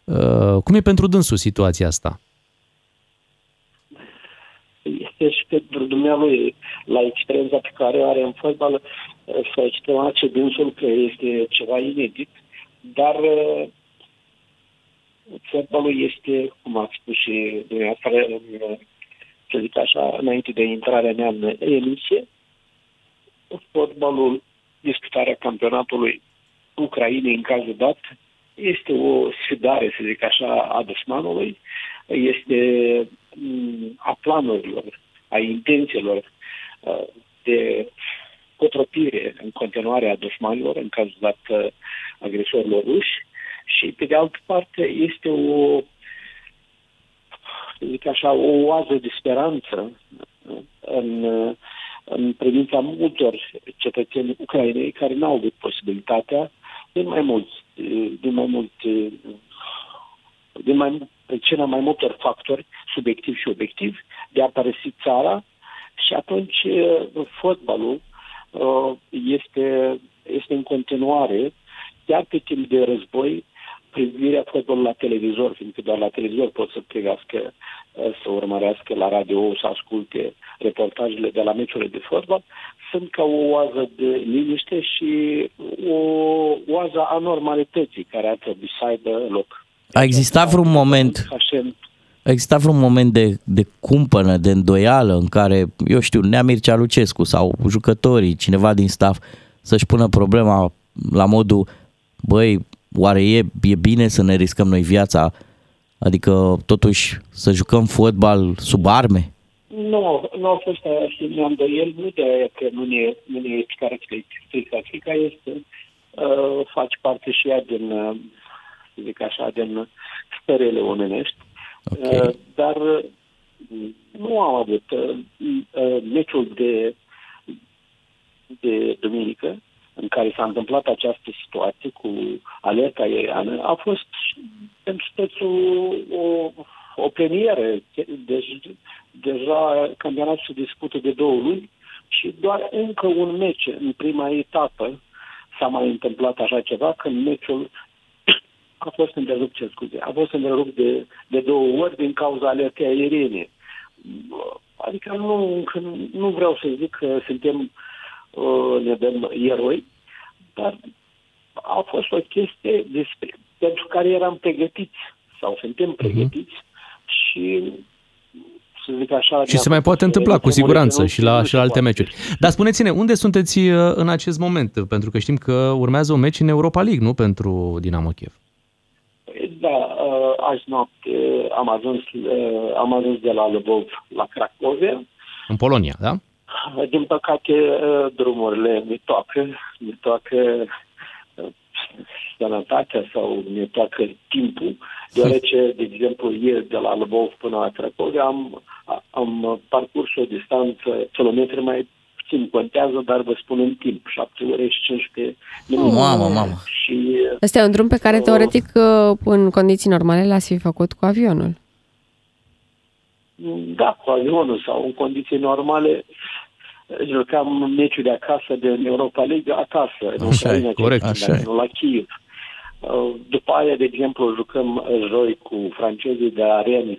Uh, cum e pentru dânsul situația asta? Este și pentru dumnealui la experiența pe care are în fotbal să extremace dânsul că este ceva inedit. Dar fotbalul este, cum ați spus și dumneavoastră, să zic așa, înainte de intrarea mea în emisie, fotbalul, disputarea campionatului Ucrainei în cazul dat, este o sfidare, să zic așa, a dușmanului, este a planurilor, a intențiilor de cotropire în continuare a dușmanilor, în cazul dat agresorilor ruși, și pe de altă parte este o, zic așa, o oază de speranță în, în privința multor cetățeni ucrainei care n-au avut posibilitatea din mai mult, din mai mult, din mai, cena mai multor factori, subiectivi și obiectivi, de a părăsi țara, și atunci fotbalul este, este în continuare, chiar pe timp de război, privirea fotbalului la televizor, fiindcă doar la televizor pot să privească, să urmărească la radio, să asculte reportajele de la meciurile de fotbal, sunt ca o oază de liniște și o oază a normalității care ar trebui să aibă loc. A existat vreun moment... A existat vreun moment de, de cumpănă, de îndoială în care, eu știu, Nea Mircea Lucescu sau jucătorii, cineva din staff, să-și pună problema la modul, băi, oare e, e bine să ne riscăm noi viața? Adică, totuși, să jucăm fotbal sub arme? Nu, nu a fost aia, și ne-am doiel, nu de aia că nu ne, nu ne e care strica. Strica este, uh, face parte și ea din, uh, zic așa, din stările omenești. Okay. Dar nu am avut meciul de, de duminică în care s-a întâmplat această situație cu alerta aeriană. A fost pentru toți o, o premieră. Deci, deja campionatul se dispută de două luni și doar încă un meci în prima etapă s-a mai întâmplat așa ceva, când meciul a fost întrerupt, ce scuze, a fost întrerupt de, de două ori din cauza alertei aeriene. Adică nu, nu vreau să zic că suntem, ne dăm eroi, dar a fost o chestie despre, pentru care eram pregătiți sau suntem pregătiți, uh-huh. și să zic așa... Și se mai poate întâmpla cu siguranță și la, și la alte meciuri. Dar spuneți-ne, unde sunteți în acest moment? Pentru că știm că urmează un meci în Europa League, nu, pentru Dinamo Kiev? Da, azi noapte am ajuns, am ajuns de la Lvov la Cracovia. În Polonia, da? Din păcate, drumurile ne toacă, ne toacă sănătatea sau ne toacă timpul, deoarece, de exemplu, ieri de la Lvov până la Cracovia am, am parcurs o distanță kilometri mai puțin contează, dar vă spun în timp, șapte ore și cincisprezece minute. Mamă, mamă! Și, asta e un drum pe care, teoretic, în condiții normale l-ați fi făcut cu avionul. Da, cu avionul sau în condiții normale jucam meciul de acasă de Europa League acasă, în Ucraina, la Kiev. După aia, de exemplu, jucăm joi cu francezii de Arena,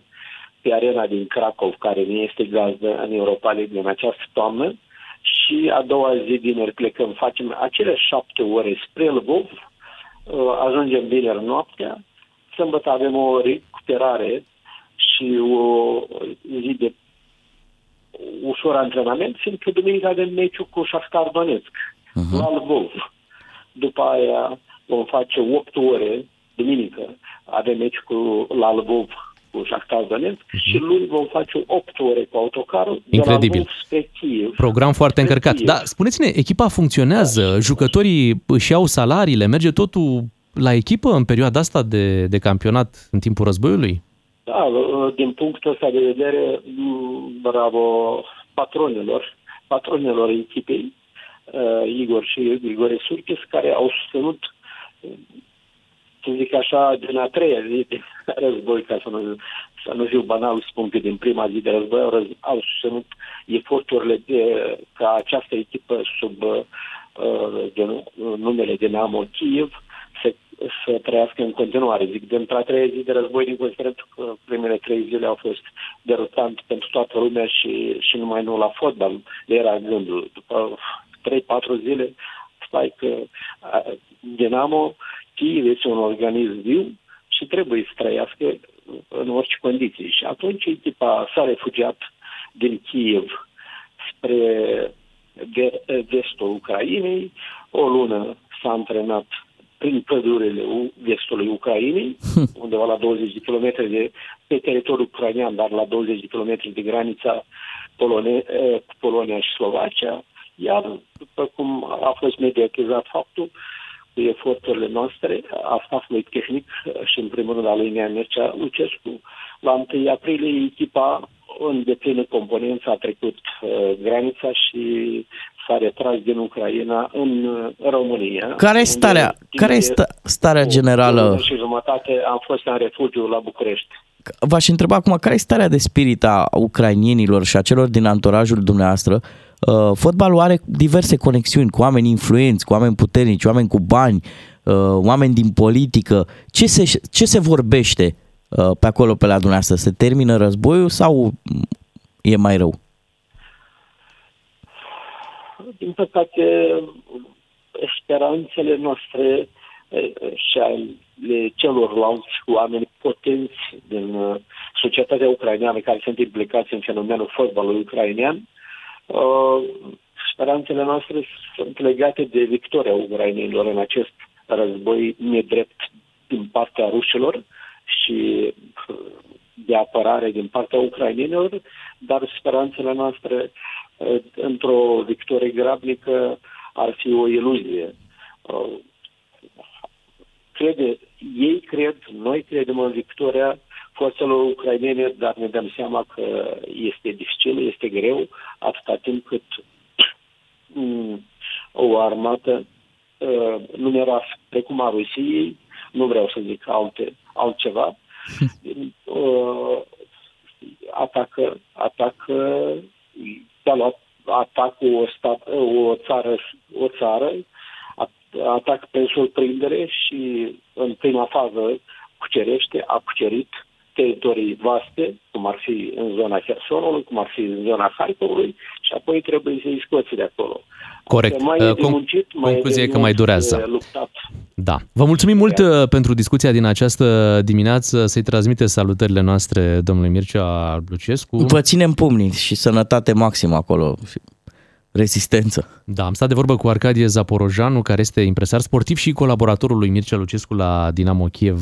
pe arena din Cracov, care ne este gazdă în Europa League în această toamnă, și a doua zi vineri plecăm, facem acele șapte ore spre Lvov, ajungem vineri noaptea, sâmbătă avem o recuperare și o zi de ușor antrenament, fiindcă duminică avem meciul cu Shakhtar Donetsk, uh-huh. la Lvov. După aia vom face opt ore, duminică, avem meciul cu, la Lvov cu Shakhtar Donetsk, uh-huh. și luni vom face opt ore cu autocarul. Incredibil. De la Lvov spre Kiev. Program foarte spre încărcat. Kiev. Da, spuneți-ne, echipa funcționează, da. Jucătorii își iau salariile, merge totul la echipă în perioada asta de, de campionat în timpul războiului? Da, din punctul ăsta de vedere, bravo patronilor, patronilor echipei, Igor și Grigore Surchis, care au susținut, să zic așa, din a treia zi de război, ca să nu, să nu fiu banal, spun că din prima zi de război au, au susținut eforturile de, ca această echipă sub uh, numele Dinamo Kiev să să trăiască în continuare. Zic, dintre a treia zi de război, din considerent că primele trei zile au fost derutant pentru toată lumea și, și numai nu la fotbal era gândul. După trei patru zile, stai că Dinamo Kiev este un organism viu și trebuie să trăiască în orice condiții. Și atunci echipa s-a refugiat din Kiev spre vestul Ucrainei. O lună s-a antrenat prin pădurile vestului Ucrainei, undeva la douăzeci de kilometri de, pe teritoriul ucrainean, dar la douăzeci de kilometri de granița Polone, cu Polonia și Slovacia, iar, după cum a fost mediatizat faptul, cu eforturile noastre, a stafului tehnic și, în primul rând, al lui Mircea Lucescu, la întâi aprilie, echipa, în deplină componență, a trecut uh, granița și s-a retras din Ucraina în România. Care e starea, care e sta, starea generală? Și jumătate am fost în refugiu la București. V-aș întreba acum, care e starea de spirit a ucrainienilor și a celor din anturajul dumneavoastră? Uh, fotbalul are diverse conexiuni cu oameni influenți, cu oameni puternici, oameni cu bani, uh, oameni din politică. Ce se, ce se vorbește uh, pe acolo, pe la dumneavoastră? Se termină războiul sau e mai rău? Din păcate, speranțele noastre și ale celorlalți oameni potenți din societatea ucraineană care sunt implicați în fenomenul fotbalului ucrainean, speranțele noastre sunt legate de victoria ucrainenilor în acest război nedrept din partea rușilor și de apărare din partea ucrainenilor, dar speranțele noastre într-o victorie grabnică ar fi o iluzie. Crede, ei cred, noi credem în victoria forțelor ucrainene, dar ne dăm seama că este dificil, este greu, atâta timp cât o armată numeroasă, precum a Rusiei, nu vreau să zic alte, altceva, atacă, atacă a luat atac cu o, stat, o țară, o țară atac pe surprindere și în prima fază cucerește, a cucerit teritorii vaste, cum ar fi în zona Chersonului, cum ar fi în zona Harcovului, și apoi trebuie să-i scoți de acolo. Corect. Mai uh, con- muncit, mai concluzie că mai durează. Luptat. Da. Vă mulțumim mult uh, pentru discuția din această dimineață. Să-i transmite salutările noastre, domnule Mircea Lucescu. Vă ținem pumnii și sănătate maximă acolo. Rezistență. Da, am stat de vorbă cu Arcadie Zaporojanu, care este impresar sportiv și colaboratorul lui Mircea Lucescu la Dinamo Kiev.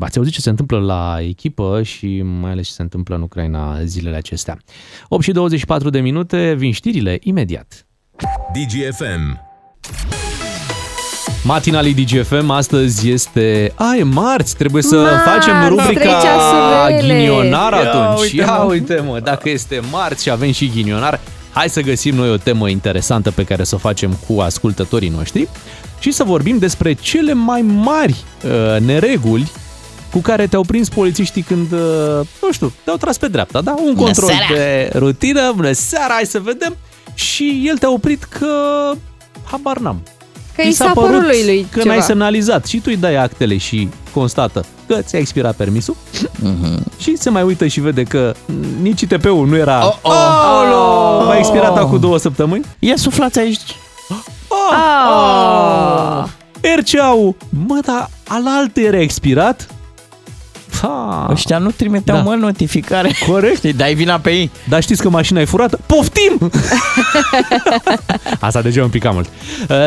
Ați auzit ce se întâmplă la echipă și mai ales ce se întâmplă în Ucraina zilele acestea. opt și douăzeci și patru de minute, vin știrile imediat. D G F M. Matinalii D G F M, astăzi este... A, e marți, trebuie să Ma, facem rubrica Ghinionar atunci. Ia uite, mă, dacă este marți și avem și ghinionar, Hai să găsim noi o temă interesantă pe care să o facem cu ascultătorii noștri și să vorbim despre cele mai mari uh, nereguli cu care te-au prins polițiștii când, uh, nu știu, te-au tras pe dreapta, da? Un control de rutină, bună seara, hai să vedem. Și el te-a oprit că, habar n-am. Că i s-a părut lui lui că n-ai semnalizat și tu îi dai actele și constată că ți-a expirat permisul. Uh-huh. Și se mai uită și vede că nici I T P-ul nu era... Oh, oh, oh, oh. M-a expirat acum două săptămâni. Ia suflați aici. Oh, oh. Oh. R C A-ul. Mă, dar alaltă era expirat? Ha. Ăștia nu trimiteau, da, mă, notificare. Corect. Îi dai vina pe ei. Dar știți că mașina e furată? Poftim! Asta deja e un pic cam mult.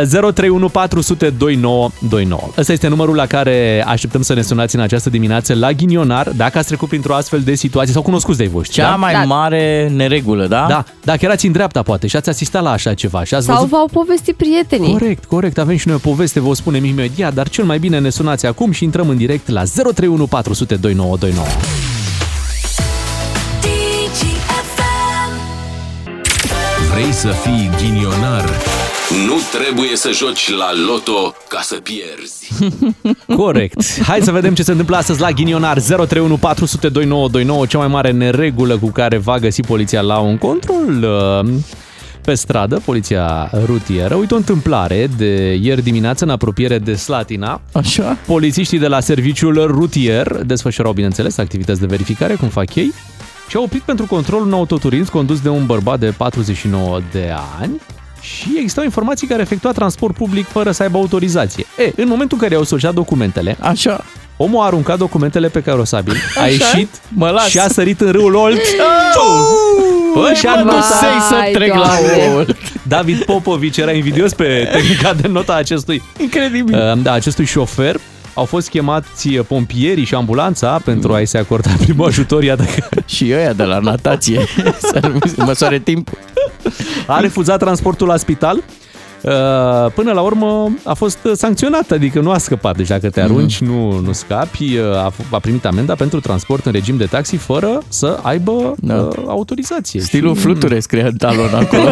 zero trei unu patru zero zero doi nouă doi nouă. Ăsta este numărul la care așteptăm să ne sunați în această dimineață la Ghinionar, dacă ați trecut printr-o astfel de situație sau cunoscuți de-ai voștri. Cea da? mai da. mare neregulă, da? Da. Dacă erați în dreapta, poate, și ați asistat la așa ceva. Și ați sau văzut... v-au povestit prietenii. Corect, corect. Avem și noi o poveste, vă o spunem imediat, dar cel mai bine ne sunați acum și intrăm în direct la zero trei unu patru zero zero doi nouă doi nouă. Vrei să fii ghinionar? Nu trebuie să joci la loto ca să pierzi. Corect. Hai să vedem ce se întâmplă astăzi la Ghinionar. Zero trei unu patru zero zero doi nouă doi nouă. Cea mai mare neregulă cu care va găsi poliția la un control pe stradă, poliția rutieră. Uite o întâmplare de ieri dimineață în apropiere de Slatina. Așa. Polițiștii de la serviciul rutier desfășurau, bineînțeles, activități de verificare, cum fac ei, și au oprit pentru control un autoturism condus de un bărbat de patruzeci și nouă de ani și existau informații care efectua transport public fără să aibă autorizație. E, în momentul în care i-au soldat documentele, așa, omul a aruncat documentele pe carosabil, așa, a ieșit și a sărit în râul Olt. Păi și-a dus să-i să trec la Olt. David Popovici era invidios pe tehnica de nota acestui. Incredibil. Da, acestui șofer. Au fost chemați pompierii și ambulanța pentru a-i se acorda primul ajutor. Și ăia de la natație să măsoare timpul. A refuzat transportul la spital. Până la urmă a fost sancționat, adică nu a scăpat. Deci dacă te arunci, mm. nu, nu scapi. A, a primit amenda pentru transport în regim de taxi fără să aibă da. uh, autorizație. Stilul și... Fluture scrie talon acolo.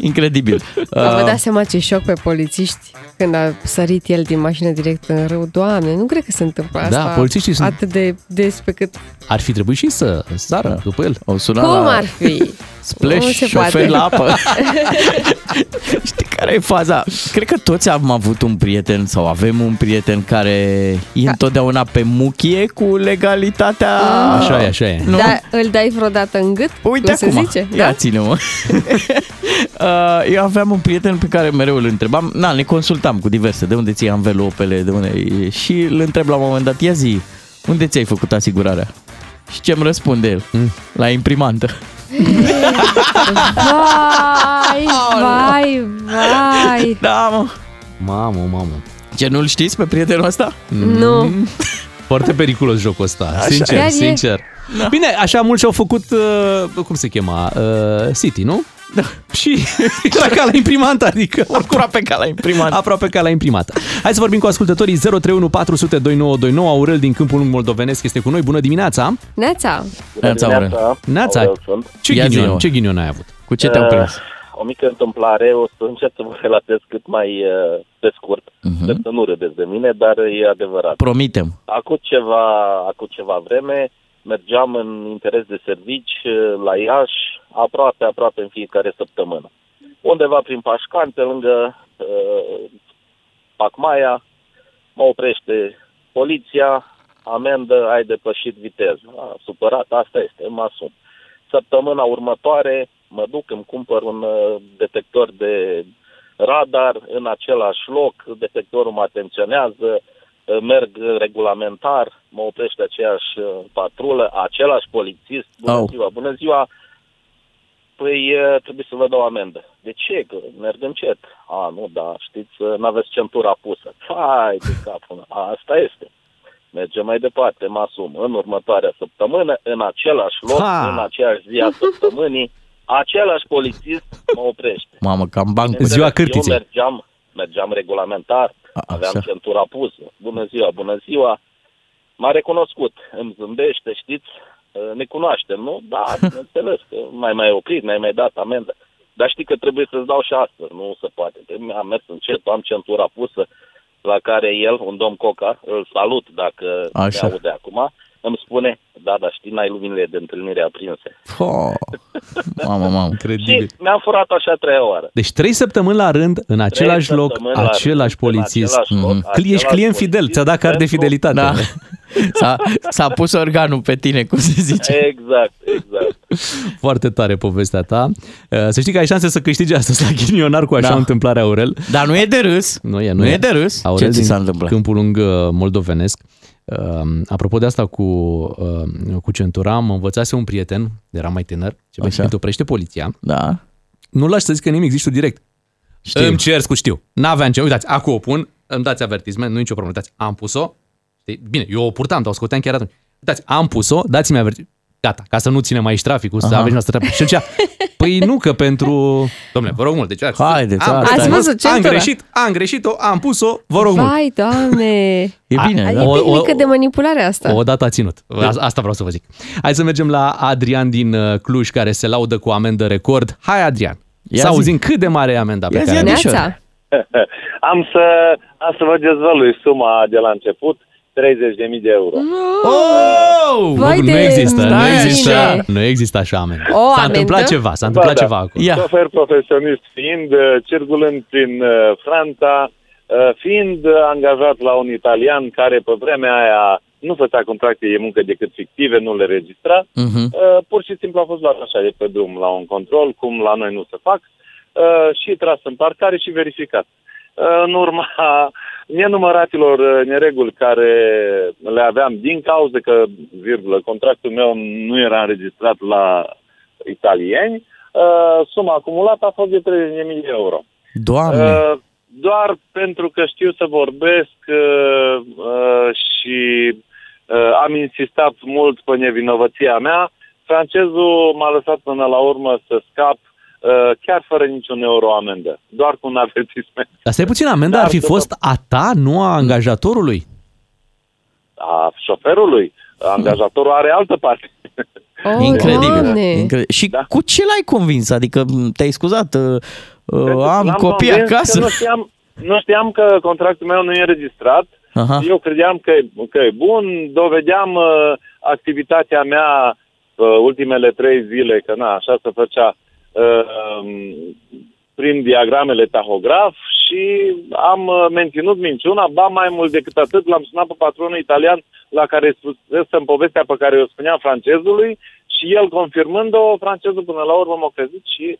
Incredibil. Vă dați seama ce șoc pe polițiști când a sărit el din mașină direct în râu. Doamne, nu cred că se întâmplă asta. Da, polițiștii sunt... atât de des pe cât... Ar fi trebuit și să sară după el. O suna Cum la... ar fi? Splash, șofer la apă. Știi care e faza? Cred că toți am avut un prieten sau avem un prieten care e întotdeauna pe muchie cu legalitatea. Așa e, așa e. Nu? Da, îl dai vreodată în gât? Uite cum se zice? Ia da? ține-mă. Eu aveam un prieten pe care mereu îl întrebam. Na, ne consultam cu diverse. De unde ți-ai anvelopele? De unde... Și îl întreb la un moment dat. Ia zi, unde ți-ai făcut asigurarea? Și ce-mi răspunde el? Mm. La imprimantă. Vai, vai, vai. Da, mă. Mamă, mamă. Ce, nu-l știți pe prietenul ăsta? Nu. Mm. Foarte periculos jocul ăsta, așa. Sincer, Iar sincer e... Bine, așa mulți au făcut, uh, cum se chema, uh, City, nu? Da. Și era ca la imprimantă, adică aproape ca la imprimantă. Aproape ca la imprimantă. Hai să vorbim cu ascultătorii. Zero trei unu patru zero zero doi nouă doi nouă. Aurel din Câmpul Lung Moldovenesc este cu noi. Bună dimineața. Neața. Neața, Aurel. Neața. Neața. Ce ghinion, ce ghinion ai avut? Cu ce te-au prins? Uh, o mică întâmplare, o să încerc să vă relatez cât mai uh, pe scurt. Uh-huh. Deci să nu râdeți de mine, dar e adevărat. Promitem. Acum ceva, acum ceva vreme mergeam în interes de servici la Iași, aproape, aproape în fiecare săptămână. Undeva prin Pașcani, pe lângă uh, Pacmaia, mă oprește poliția, amendă, ai depășit viteză. A, supărat, asta este, mă asum. Săptămâna următoare mă duc, îmi cumpăr un uh, detector de radar în același loc, detectorul mă atenționează, merg regulamentar, mă oprește aceeași patrulă, același polițist, bună oh. ziua, bună ziua, păi trebuie să vă dau amendă. De ce? Că merg încet. A, nu, da, știți, n-aveți centura pusă. Hai de capul, asta este. Mergem mai departe, mă asum. În următoarea săptămână, în același loc, ha. în aceeași zi a săptămânii, același polițist mă oprește. Mamă, cam banc cu ziua cârtiței. Eu mergeam, mergeam regulamentar, A, aveam centura pusă. Bună ziua, bună ziua. M-a recunoscut. Îmi zâmbește, știți, ne cunoaștem, nu? Da, înțeles că m-ai mai oprit, mi-ai mai dat amendă. Dar știi că trebuie să-ți dau și astfel, nu se poate. Am mers încet, am centura pusă, la care el, un domn Coca, îl salut dacă Așa. Te aude acum, îmi spune, da, da, știi, n-ai luminile de întâlnire aprinse. Oh, mamă, mamă, credibil. Și mi-am furat așa treia oară. Deci trei săptămâni la rând, în același loc, același polițist. Ești client fidel, ți-a dat card de fidelitate. Da. S-a, s-a pus organul pe tine, cum se zice. Exact, exact. Foarte tare povestea ta. Să știi că ai șanse să câștigi astăzi la ghinionar cu așa da. întâmplare, Aurel. Dar nu e de râs. Nu e, nu, nu e. e de râs. Aurel, ce ți s-a întâmplat? Câmpul Lung moldovenesc. Uh, apropo de asta cu, uh, cu centura, mă învățase un prieten, era mai tânăr, ce mai te oprește poliția. Da. Nu lași să zică nimic, zici tu direct. Știu. Îmi cer scuze, știu. N-aveam ce. Uitați, acum o pun, îmi dați avertisment, nu e nicio problemă. Uitați, am pus-o. Bine, eu o purtam, dar o scoteam chiar atunci. Uitați, am pus-o, dați-mi avertisment. Gata, ca să nu ținem aici traficul, să aveți noastră traficul. Și păi nu că pentru... Dom'le, vă rog mult, deci... Haideți, am, azi, am, azi, am greșit, am greșit-o, am pus-o, vă rog mult. Vai, Doamne! E bine, a, da? E tehnică de manipulare asta. O dată a ținut, a, asta vreau să vă zic. Hai să mergem la Adrian din Cluj, care se laudă cu amendă record. Hai, Adrian, ia să auzim cât de mare e amenda pe care am. Am să, am să vă dezvălui suma de la început. treizeci de mii de euro. Oh! Vai nu, de există, nu există, nu există așa amendă. O, s-a amendă? întâmplat ceva, s-a întâmplat ba, ceva da. acolo. Ia. Șofer profesionist fiind, circulând prin Franța, fiind angajat la un italian care pe vremea aia nu făcea contracte de muncă decât fictive, nu le registra, uh-huh. pur și simplu a fost luat așa de pe drum la un control, cum la noi nu se fac, și tras în parcare și verificat. În urma nenumăratilor nereguli care le aveam din cauza că, virgulă, contractul meu nu era înregistrat la italieni, suma acumulată a fost de treizeci de mii de euro. Doamne! Doar pentru că știu să vorbesc și am insistat mult pe nevinovăția mea, francezul m-a lăsat până la urmă să scap chiar fără niciun euro amendă, doar cu un avertisment. Dar stai puțin, amenda ar fi fost a ta, nu a angajatorului? A șoferului. Angajatorul are altă parte. Oh, incredibil. Incredibil. Și da. cu ce l-ai convins? Adică te-ai scuzat, uh, am copii acasă? Nu știam, nu știam că contractul meu nu e înregistrat. Aha. Eu credeam că e, că e bun, dovedeam uh, activitatea mea uh, ultimele trei zile, că na, așa se făcea, prin diagramele tahograf și am menținut minciuna, ba mai mult decât atât, l-am sunat pe patronul italian la care spusesem povestea pe care o spunea francezului și el confirmând-o, francezul până la urmă m-a crezut și,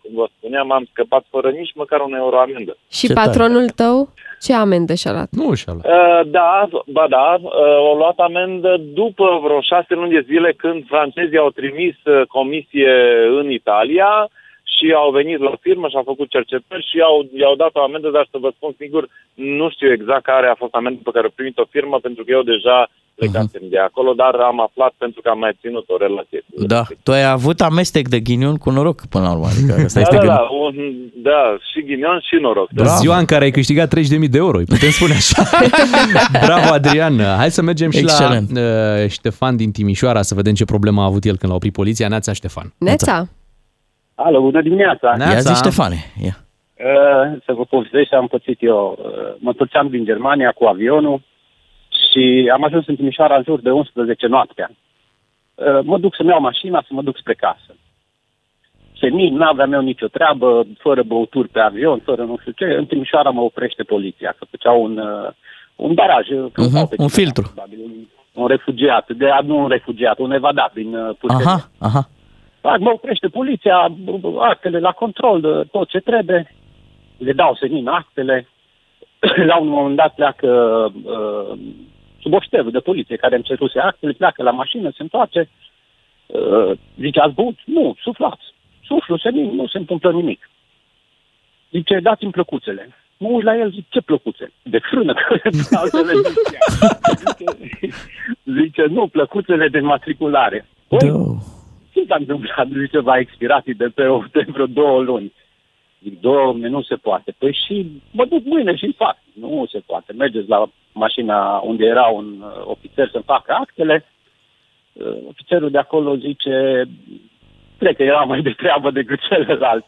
cum vă spuneam, am scăpat fără nici măcar un euro amendă. Și ce patronul tare. tău ce amendă și-a luat? Nu și-a luat. Uh, da, ba da, uh, o luat amendă după vreo șase luni de zile când francezii au trimis comisie în Italia și au venit la firmă și au făcut cercetări și au, i-au dat o amendă, dar să vă spun sigur, nu știu exact care a fost amendă pe care a primit o firmă, pentru că eu deja plecasem uh-huh. de acolo, dar am aflat pentru că am mai ținut o relație. Da, tu ai avut amestec de ghinion cu noroc până la urmă. Adică asta da, este da, da, un, da, și ghinion și noroc. Bravo. Ziua în care ai câștigat treizeci de mii de euro, îi putem spune așa. Bravo, Adrian. Hai să mergem și Excelent. la uh, Ștefan din Timișoara să vedem ce problemă a avut el când l-a oprit poliția. Neața, Ștefan. Neața. Alo, bună dimineața. Neața. Ia zi, Ștefane. Ia. Uh, să vă povestesc, am pățit eu. Uh, mă întorceam din Germania cu avionul și am ajuns în Timișoara în jur de unsprezece noaptea. Mă duc să-mi iau mașina, să mă duc spre casă. Senin, n-aveam eu nicio treabă, fără băuturi pe avion, fără nu știu ce. În Timișoara mă oprește poliția, că făcea un, un baraj. Uh-huh, un filtru. Probabil, un, un refugiat, de, nu un refugiat, un evadat din Pulteria. Aha, aha. Mă oprește poliția, actele la control, tot ce trebuie. Le dau senin actele. La un moment dat pleacă uh, suboșterul de poliție care îmi ceruse actele, pleacă la mașină, se întoarce, uh, zice, ați băut? Nu, suflați. Suflu, senin, nu se întâmplă nimic. Zice, dați-mi plăcuțele. Mă uit la el, zic, ce plăcuțe? De frână, că altele zice. Zice, nu, plăcuțele de matriculare. Păi, ce s-a întâmplat? Zice, va expirat de pe o, de vreo două luni. Zic, Doamne, nu se poate. Păi și mă duc mâine și-mi fac. Nu se poate. Mergeți la mașina unde era un ofițer să-mi facă actele. ofițerul de acolo zice, cred că era mai de treabă decât celălalt,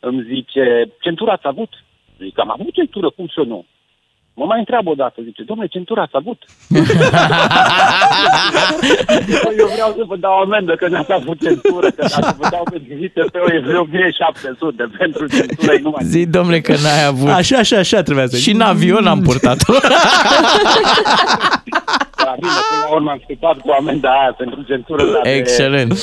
îmi zice, centura ați avut? Zic, am avut centură, cum să nu? Mă mai întreabă o dată, zice, dom'le, centura ați avut? Eu vreau să vă dau amendă că n-ați avut centură, că dacă vă dau pe vizite pe o evreu o mie șapte sute pentru centură, nu mai... Zi, dom'le, că n-ai avut. Așa, așa, așa trebuia să... Și în avion am purtat-o. La mine, până la urmă, am scăpat cu amenda aia pentru centură. Excelent.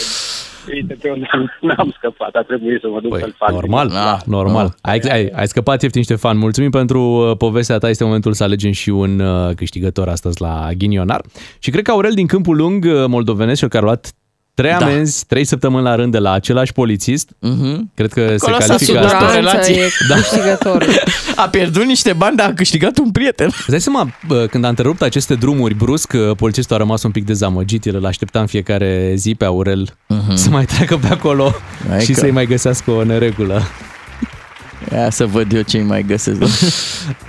Uite, pe unde n-am scăpat, a trebuit să mă duc păi, să-l fac. Normal, da, normal. Da. Ai, ai, ai scăpat ieftin, Ștefan. Mulțumim pentru povestea ta. Este momentul să alegem și un câștigător astăzi la Ghinionar. Și cred că Aurel din Câmpul Lung, moldovenesc, cel care a luat trei amenzi, da. trei săptămâni la rând de la același polițist. Uh-huh. Cred că acolo se califică asta. Relație. Da. Câștigătorul. A pierdut niște bani, dar a câștigat un prieten. Îți dai seama, când a întrerupt aceste drumuri brusc, polițistul a rămas un pic dezamăgit. El îl aștepta în fiecare zi pe Aurel uh-huh. să mai treacă pe acolo Hai și că... să-i mai găsească o neregulă. Ia să văd eu ce îi mai găsesc.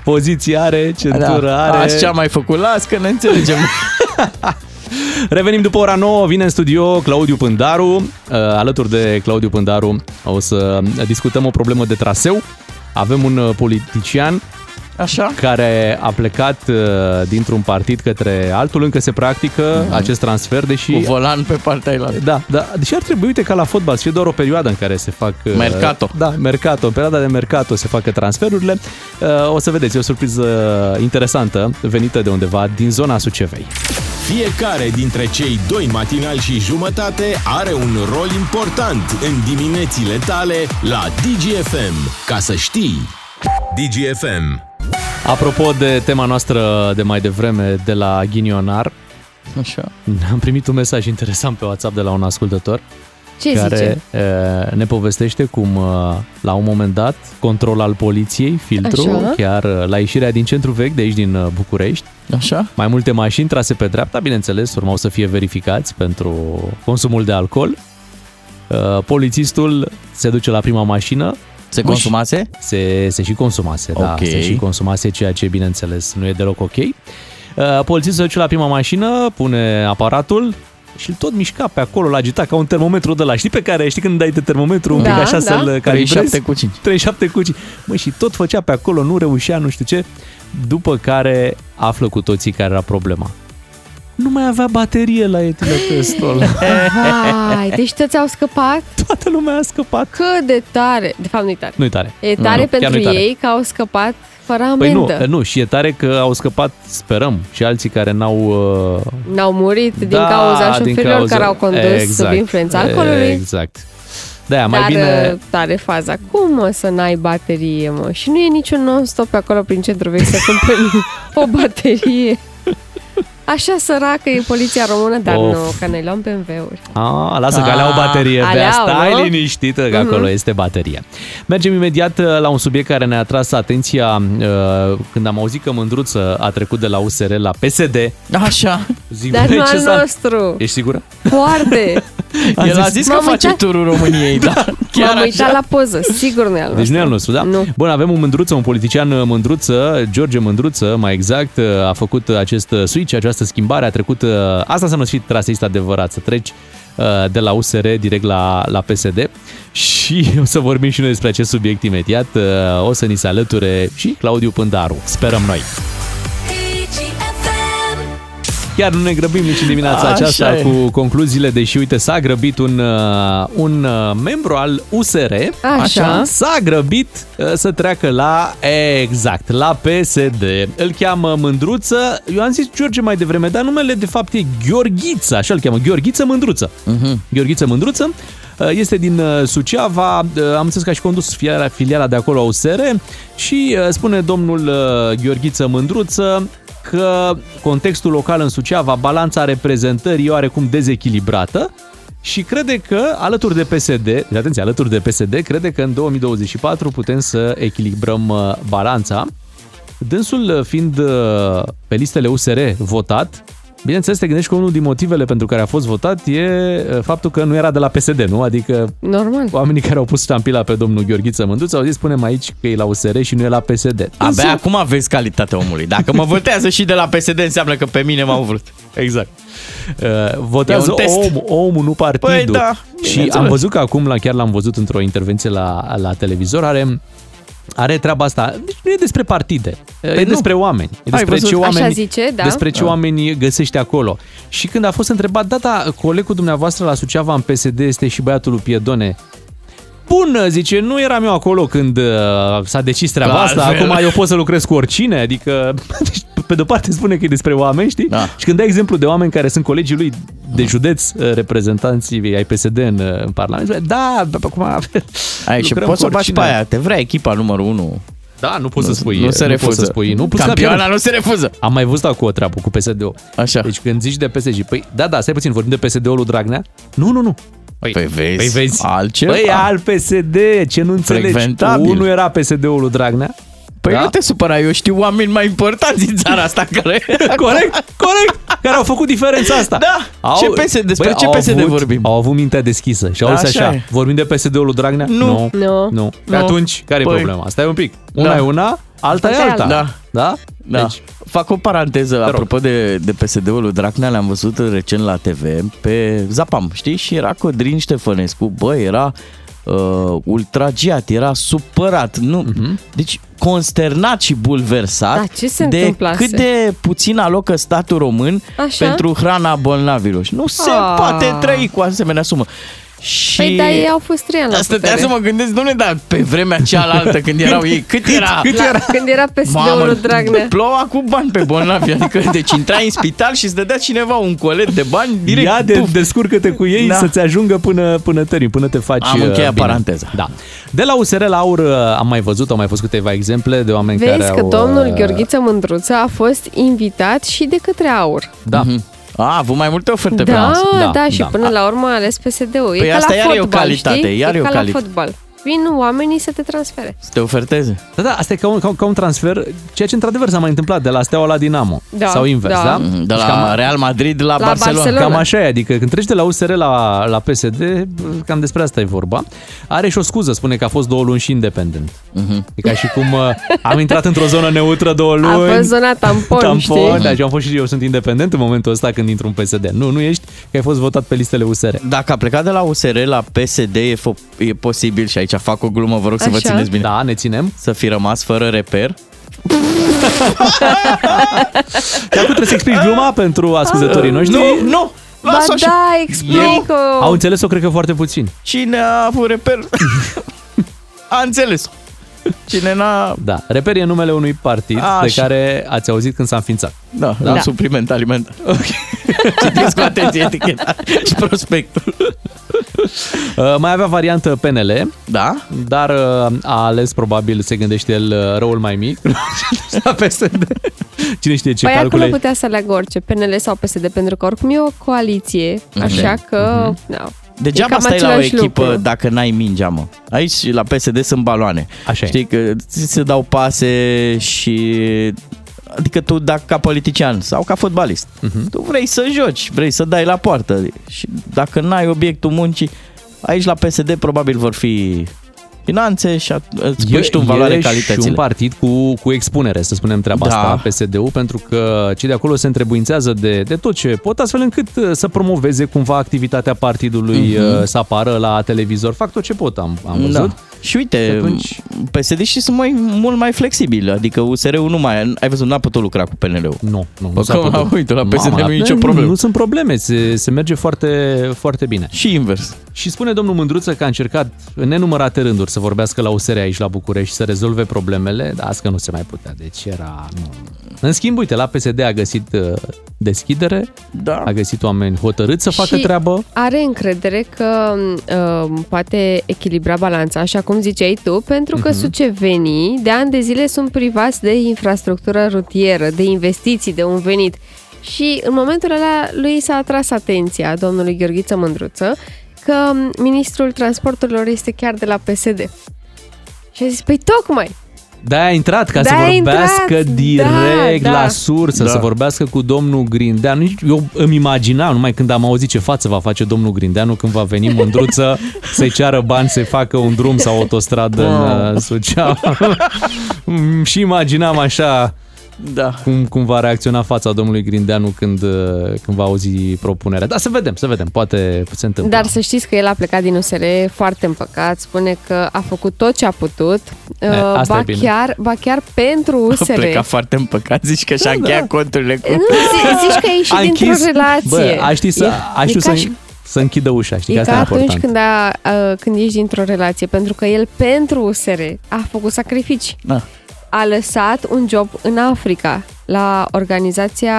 Poziție are, centură da. are. Așa mai făcut, las că ne înțelegem. Revenim după ora nouă, vine în studio Claudiu Pândaru. Alături de Claudiu Pândaru o să discutăm o problemă de traseu. Avem un politician Așa. care a plecat dintr-un partid către altul, încă se practică mm-hmm. acest transfer, deși... Cu volan pe partea ailaltă. Da, da, deși ar trebui, uite, ca la fotbal, să fie doar o perioadă în care se fac... Mercato. Da, mercato, în perioada de mercato se facă transferurile. O să vedeți, e o surpriză interesantă venită de undeva din zona Sucevei. Fiecare dintre cei doi matinali și jumătate are un rol important în diminețile tale la D G F M. Ca să știi... D G F M. Apropo de tema noastră de mai devreme de la Ghinionar, Așa. am primit un mesaj interesant pe WhatsApp de la un ascultător Ce care zice? ne povestește cum la un moment dat control al poliției, filtru, Așa. chiar la ieșirea din centru vechi de aici din București, Așa. mai multe mașini trase pe dreapta, bineînțeles, urmau să fie verificați pentru consumul de alcool. Polițistul se duce la prima mașină. Se consumase? Se, se și consumase, okay. da. Se și consumase, ceea ce, bineînțeles, nu e deloc ok. Polițistul se duce la prima mașină, pune aparatul și îl tot mișca pe acolo, l-a agitat ca un termometru de la, știi pe care, știi când dai de termometru, un da, pic așa da. să-l calibrezi? trei virgulă șapte cu cinci trei virgulă șapte cu cinci Măi, și tot făcea pe acolo, nu reușea, nu știu ce. După care află cu toții care era problema. Nu mai avea baterie la etiletul ăla. Hai, deci toți au scăpat? Toată lumea a scăpat. Cât de tare! De fapt, nu-i tare. Nu-i tare. E tare nu, pentru tare. ei că au scăpat fără amendă. Păi nu, nu, și e tare că au scăpat, sperăm, și alții care n-au... Uh... N-au murit da, din cauza șoferilor cauza... care au condus exact. sub influența alcoolului. Exact. Da, mai bine... tare faza. Cum mă să n-ai baterie, mă? Și nu e niciun non-stop acolo prin centru vechi să cumperi o baterie. Așa săracă e poliția română, dar of. nu, că noi luăm P M V-uri. Ah, lasă că alea o baterie pe asta, ai liniștită că acolo este baterie. Mergem imediat la un subiect care ne-a atras atenția uh, când am auzit că Mândruță a trecut de la U S R la P S D. Așa. Zic, dar nu al nostru. Ești sigură? Foarte. El zis, a zis că face uitat... turul României, da. da. Chiar m-am uitat la poză, sigur nu e al nostru. Deci nu e al nostru, da? Nu. Bun, avem un Mândruță, un politician Mândruță, George Mândruță, mai exact, a făcut acest switch, această schimbare, a trecut, asta înseamnă să fii traseist adevărat, să treci de la U S R direct la, la P S D și o să vorbim și noi despre acest subiect imediat. O să ni se alăture și Claudiu Pândaru, sperăm noi. Chiar nu ne grăbim nici în dimineața Așa aceasta e. cu concluziile, deși, uite, s-a grăbit un, un membru al U S R, Așa. s-a grăbit să treacă la, exact, la P S D. Îl cheamă Mândruță, eu am zis George mai devreme, dar numele de fapt e Gheorghiță, așa îl cheamă, Gheorghiță Mândruță. Uh-huh. Gheorghiță Mândruță. Este din Suceava, am înțeles că a și condus filiala de acolo a U S R și spune domnul Gheorghiță Mândruță că contextul local în Suceava, balanța reprezentării e oarecum dezechilibrată și crede că, alături de P S D, atenție, alături de P S D, crede că în două mii douăzeci și patru putem să echilibrăm balanța. Dânsul fiind pe listele U S R votat, Bineînțeles, te gândești că unul din motivele pentru care a fost votat e faptul că nu era de la P S D, nu? Adică normal. Oamenii care au pus ștampila pe domnul Gheorghiță Mândruță au zis, punem aici că e la U S R și nu e la P S D. Abia Însă... acum aveți calitatea omului. Dacă mă votează și de la P S D, înseamnă că pe mine m-au vrut. Exact. Votează omul, omul, nu partidul. Păi, da. Și am văzut că acum, chiar l-am văzut într-o intervenție la, la televizor, are... Are treaba asta. Deci nu e despre partide, păi e nu. despre oameni. E despre ce oameni, zice, da. despre ce oameni găsești acolo. Și când a fost întrebat, data, colegul dumneavoastră la Suceava în P S D este și băiatul lui Piedone. Bună, zice, nu eram eu acolo când uh, s-a decis treaba la asta, altfel. Acum eu pot să lucrez cu oricine, adică, pe de-o parte spune că e despre oameni, știi? Da. Și când dai exemplu de oameni care sunt colegii lui de județ, reprezentanții ai P S D în, în Parlament, da, acum aici poți să bași pe aia, te vrea echipa numărul unu. Da, nu poți să spui. Nu se refuză. Nu să spui, nu, campioana nu se refuză. Am mai văzut acum o treabă cu P S D-ul. Așa. Deci când zici de P S D, păi, da, da, stai puțin, vorbim de P S D-ul lui Dragnea? Nu, nu, nu. Păi, păi vezi, păi vezi. altceva. Păi al P S D, ce nu înțelegi? Unul era P S D-ul lui Dragnea. Păi da? Nu te supăra, eu știu oameni mai importanți din țara asta care... corect, corect, care au făcut diferența asta. Da, au, ce P S D, despre păi, ce P S D avut, vorbim? Au avut mintea deschisă și au zis așa, așa vorbim de P S D-ul lui Dragnea? Nu, nu, nu. nu. nu. Atunci, care e păi. problema? Stai un pic, una da. e una, alta e alta. Da. Da? Da. Deci, fac o paranteză, apropo de, de P S D-ul lui Dragnea, l-am văzut recent la T V pe Zapam, știi? Și era Codrin Ștefănescu, bă, era... Uh, ultragiat, era supărat, nu, uh-huh. deci consternat și bulversat da, ce se de întâmplase? Cât de puțin alocă statul român Așa? pentru hrana bolnavilor. Nu se ah. poate trăi cu asemenea sumă. Și păi, dar ei au fost trei ani la putere. Stătea să mă gândesc, dom'le, dar pe vremea cealaltă, când erau ei, cât era? Cât era? La, când era P S D-ul lui Dragnea. Ploua cu bani pe bolnavi, adică deci intrai în spital și îți dădea cineva un colet de bani direct. Ia, de, descurcă-te cu ei da. să-ți ajungă până, până tării, până te faci Am încheiat paranteza. Da. De la U S R la Aur am mai văzut, au mai fost câteva exemple de oameni Vezi care Vezi că au, domnul Gheorghiță Mândruță a fost invitat și de către Aur. Da. Mm-hmm. A avut mai multe oferte da, pe asta. Da, da, și da. până la urmă a ales P S D-ul. Păi e ca asta la fotbal, e o calitate, știi? Iar e, e ca calitate. la fotbal. Vin oamenii să te transfere. Să te oferteze. Da, da, asta e ca un, ca, ca un transfer, ceea ce într-adevers s-a mai întâmplat de la Steaua la Dinamo. Da, sau invers, da? da? De la cam, Real Madrid la, la Barcelona. Barcelona. Cam așa e, adică când treci de la U S R la, la P S D, cam despre asta e vorba. Are și o scuză, spune că a fost două luni și independent. Uh-huh. E ca și cum am intrat într-o zonă neutră două luni. A fost zona tampon, tampon știi? Da, și am fost și eu sunt independent în momentul ăsta când intru în P S D. Nu, nu ești, că ai fost votat pe listele U S R. Dacă a plecat de la U S R la P S D, e, fo- e posibil și aici fac o glumă, vă rog Așa. să vă țineți bine. Da, ne ținem. Să fi rămas fără reper. Dar trebuie să explici gluma pentru ascultătorii noștri. Nu, nu. Ba da, explic-o. Au înțeles-o, cred că foarte puțin. Cine a avut reper a înțeles-o. Cine n-a... Da, reper e numele unui partid Așa. de care ați auzit când s-a înființat. Da, da. la da. supliment alimentar. Okay. Citiți cu atenție eticheta și prospectul. Uh, mai avea variantă P N L, da, dar uh, a ales, probabil, se gândește el, răul mai mic la P S D. Cine știe ce păi calcule... Păi acolo putea să aleagă orice, P N L sau P S D, pentru că oricum e o coaliție, mm-hmm. așa că... Mm-hmm. No. Degeaba stai la o echipă lucru. dacă n-ai mingea, mă. Aici, la P S D, sunt baloane. Așa Știi că ți se dau pase și... Adică tu, dacă ca politician sau ca fotbalist, uh-huh. tu vrei să joci, vrei să dai la poartă. Și dacă n-ai obiectul muncii, aici la P S D probabil vor fi finanțe și îți pui tu în valoare calitățile. E și un partid cu, cu expunere, să spunem treaba da. asta, P S D-ul, pentru că cei de acolo se întrebuințează de, de tot ce pot, astfel încât să promoveze cumva activitatea partidului, uh-huh. să apară la televizor. Fac tot ce pot, am, am văzut. Da. Și uite, atunci... P S D-știi sunt mai, mult mai flexibili, adică U S R-ul nu mai... Ai văzut, n-a putut lucra cu P N L-ul. Nu, nu, nu s-a putut. Uite, la P S D nu e nicio problemă. Nu sunt probleme, se, se merge foarte, foarte bine. Și invers. Și spune domnul Mândruță că a încercat în nenumărate rânduri să vorbească la U S R aici la București, să rezolve problemele, dar asta nu se mai putea, deci era... Nu. În schimb, uite, la P S D a găsit deschidere, da. a găsit oameni hotărâți să facă și treabă. Are încredere că uh, poate echilibra balanța, așa cum ziceai tu, pentru că uh-huh. sucevenii de ani de zile sunt privați de infrastructură rutieră, de investiții, de un venit. Și în momentul ăla lui s-a atras atenția domnului Gheorghiță Mândruță că ministrul transporturilor este chiar de la P S D. Și a zis, păi tocmai! De-aia a intrat, ca de-aia să vorbească intrat. direct da, la da. sursă, da. să vorbească cu domnul Grindeanu. Eu îmi imaginam, numai când am auzit ce față va face domnul Grindeanu când va veni Mândruță să-i ceară bani să-i facă un drum sau autostradă wow. în Suceava. Și imaginam așa da. cum, cum va reacționa fața domnului Grindeanu când, când va auzi propunerea. Dar să vedem, să vedem, poate se întâmplă. Dar să știți că el a plecat din U S R foarte împăcat, spune că a făcut tot ce a putut, e, ba, chiar, ba chiar pentru U S R. A plecat foarte împăcat, zici că și-a da, încheiat da. conturile cu... Nu, zici, zici că e ieșit dintr-o relație. Bă, a ști să... A știu să... Să închidă ușa, știi, e că asta e important. E atunci când, a, a, când ești dintr-o relație, pentru că el pentru U S R a făcut sacrificii. Da. A lăsat un job în Africa, la Organizația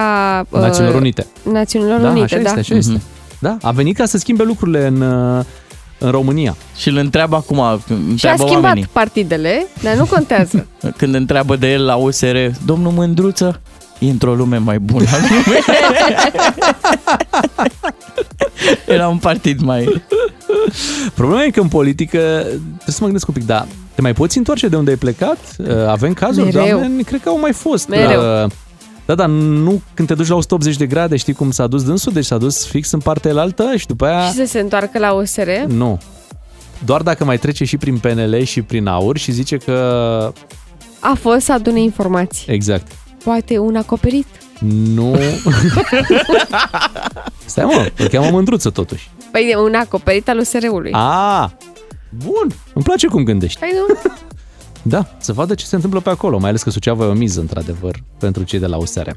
Națiunilor uh, Unite. Națiunilor da, Unite, așa da. Este, așa mm-hmm. este. Da, a venit ca să schimbe lucrurile în, în România. Și îl întreabă acum, întreabă și a schimbat oamenii. Partidele, dar nu contează. Când întreabă de el la U S R, domnul Mândruță, e într-o lume mai bună. Era un partid mai... Problema e că în politică, trebuie să mă gândesc un pic, da, te mai poți întoarce de unde ai plecat? Avem cazuri de oameni, cred că au mai fost. Mereu. Da, dar nu când te duci la o sută optzeci de grade, știi cum s-a dus dânsul? Deci s-a dus fix în partea elaltă și după aia... Și să se întoarcă la U S R? Nu. Doar dacă mai trece și prin P N L și prin Aur și zice că... A fost să adune informații. Exact. Poate un acoperit. Nu. Stai mă, îl cheamă Mândruță totuși. Păi un acoperit al U S R-ului. Ah, bun. Îmi place cum gândești. Hai, nu? Da, să vadă ce se întâmplă pe acolo, mai ales că Suceava e o miză, într-adevăr, pentru cei de la U S R.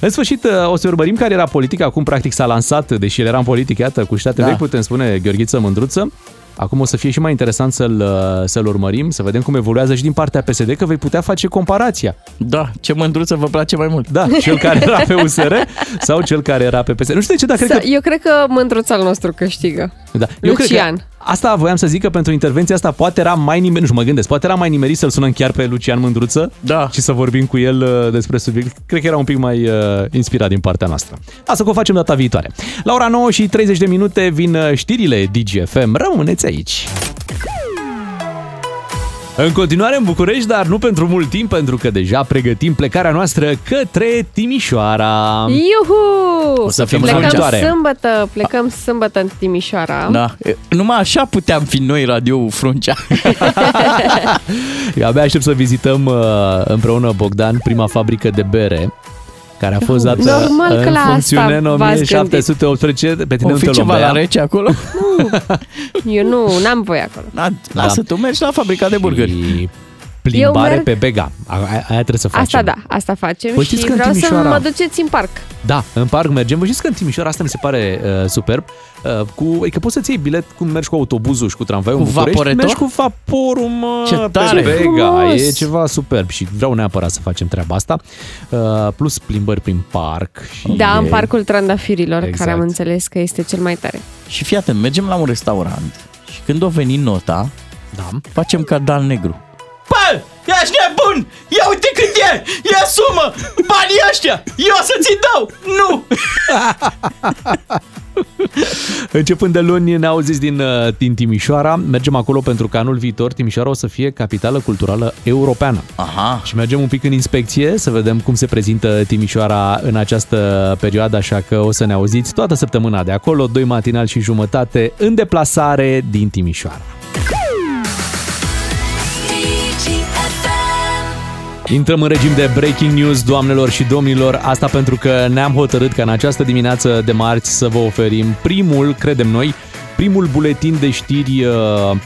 În sfârșit, o să urmărim cariera politică. Acum, practic, s-a lansat, deși el era în politică, iată, cu ștate da. vechi, putem spune, Gheorghiță Mândruță. Acum o să fie și mai interesant să-l, să-l urmărim, să vedem cum evoluează și din partea P S D, că vei putea face comparația. Da, ce Mândruță vă place mai mult. Da, cel care era pe U S R sau cel care era pe P S D. Nu știu de ce, dar cred S- că... Eu cred că Mândruța al nostru câștigă. Da. Eu Lucian. Cred că asta voiam să zic, că pentru intervenția asta poate era mai nimerit, nu știu, mă gândesc, poate era mai nimerit să-l sunăm chiar pe Lucian Mândruță da. și să vorbim cu el despre subiect. Cred că era un pic mai uh, inspirat din partea noastră. Asta că o facem data viitoare. La ora nouă și treizeci de minute vin știrile D G F M. Rămâneți aici! În continuare în București, dar nu pentru mult timp, pentru că deja pregătim plecarea noastră către Timișoara. Iuhu! O să fim plecăm sâmbătă, plecăm sâmbătă în Timișoara. Da. Numai așa puteam fi noi Radio Fruncea. Eu abia aștept să vizităm împreună, Bogdan, prima fabrică de bere, care a fost dată normal în funcțiune în o mie șapte sute optsprezece. Pe tine nu te luăm la rece acolo? Nu, eu nu, n-am voie acolo. Da, da. Lasă, tu mergi la fabrica de burgeri. Plimbare merg... pe bega. Aia trebuie să facem. Asta da, asta facem. Păi, și vreau Timișoara... să mă duceți în parc. Da, în parc mergem. Vă știți că în Timișoara, asta mi se pare uh, superb, uh, cu, adică poți să-ți iei bilet cum mergi cu autobuzul și cu tramvaiul cu în București. Vaporetor? Mergi cu vaporul, mă, ce tare. Pe bega. E ceva superb și vreau neapărat să facem treaba asta. Uh, plus plimbări prin parc. Și da, e... în parcul Trandafirilor, exact. Care am înțeles că este cel mai tare. Și fii atent, mergem la un restaurant și când o veni nota, da. facem ca Dan Negru. Păi, ești nebun! Ia uite cât e! Ia sumă! Banii ăștia! Eu o să ți dau! Nu! Începând de luni ne auziți din, din Timișoara. Mergem acolo pentru că anul viitor Timișoara o să fie capitală culturală europeană. Aha. Și mergem un pic în inspecție să vedem cum se prezintă Timișoara în această perioadă. Așa că o să ne auziți toată săptămâna de acolo, doi matinal și jumătate în deplasare din Timișoara. Intrăm în regim de breaking news, doamnelor și domnilor, asta pentru că ne-am hotărât ca în această dimineață de marți să vă oferim primul, credem noi, primul buletin de știri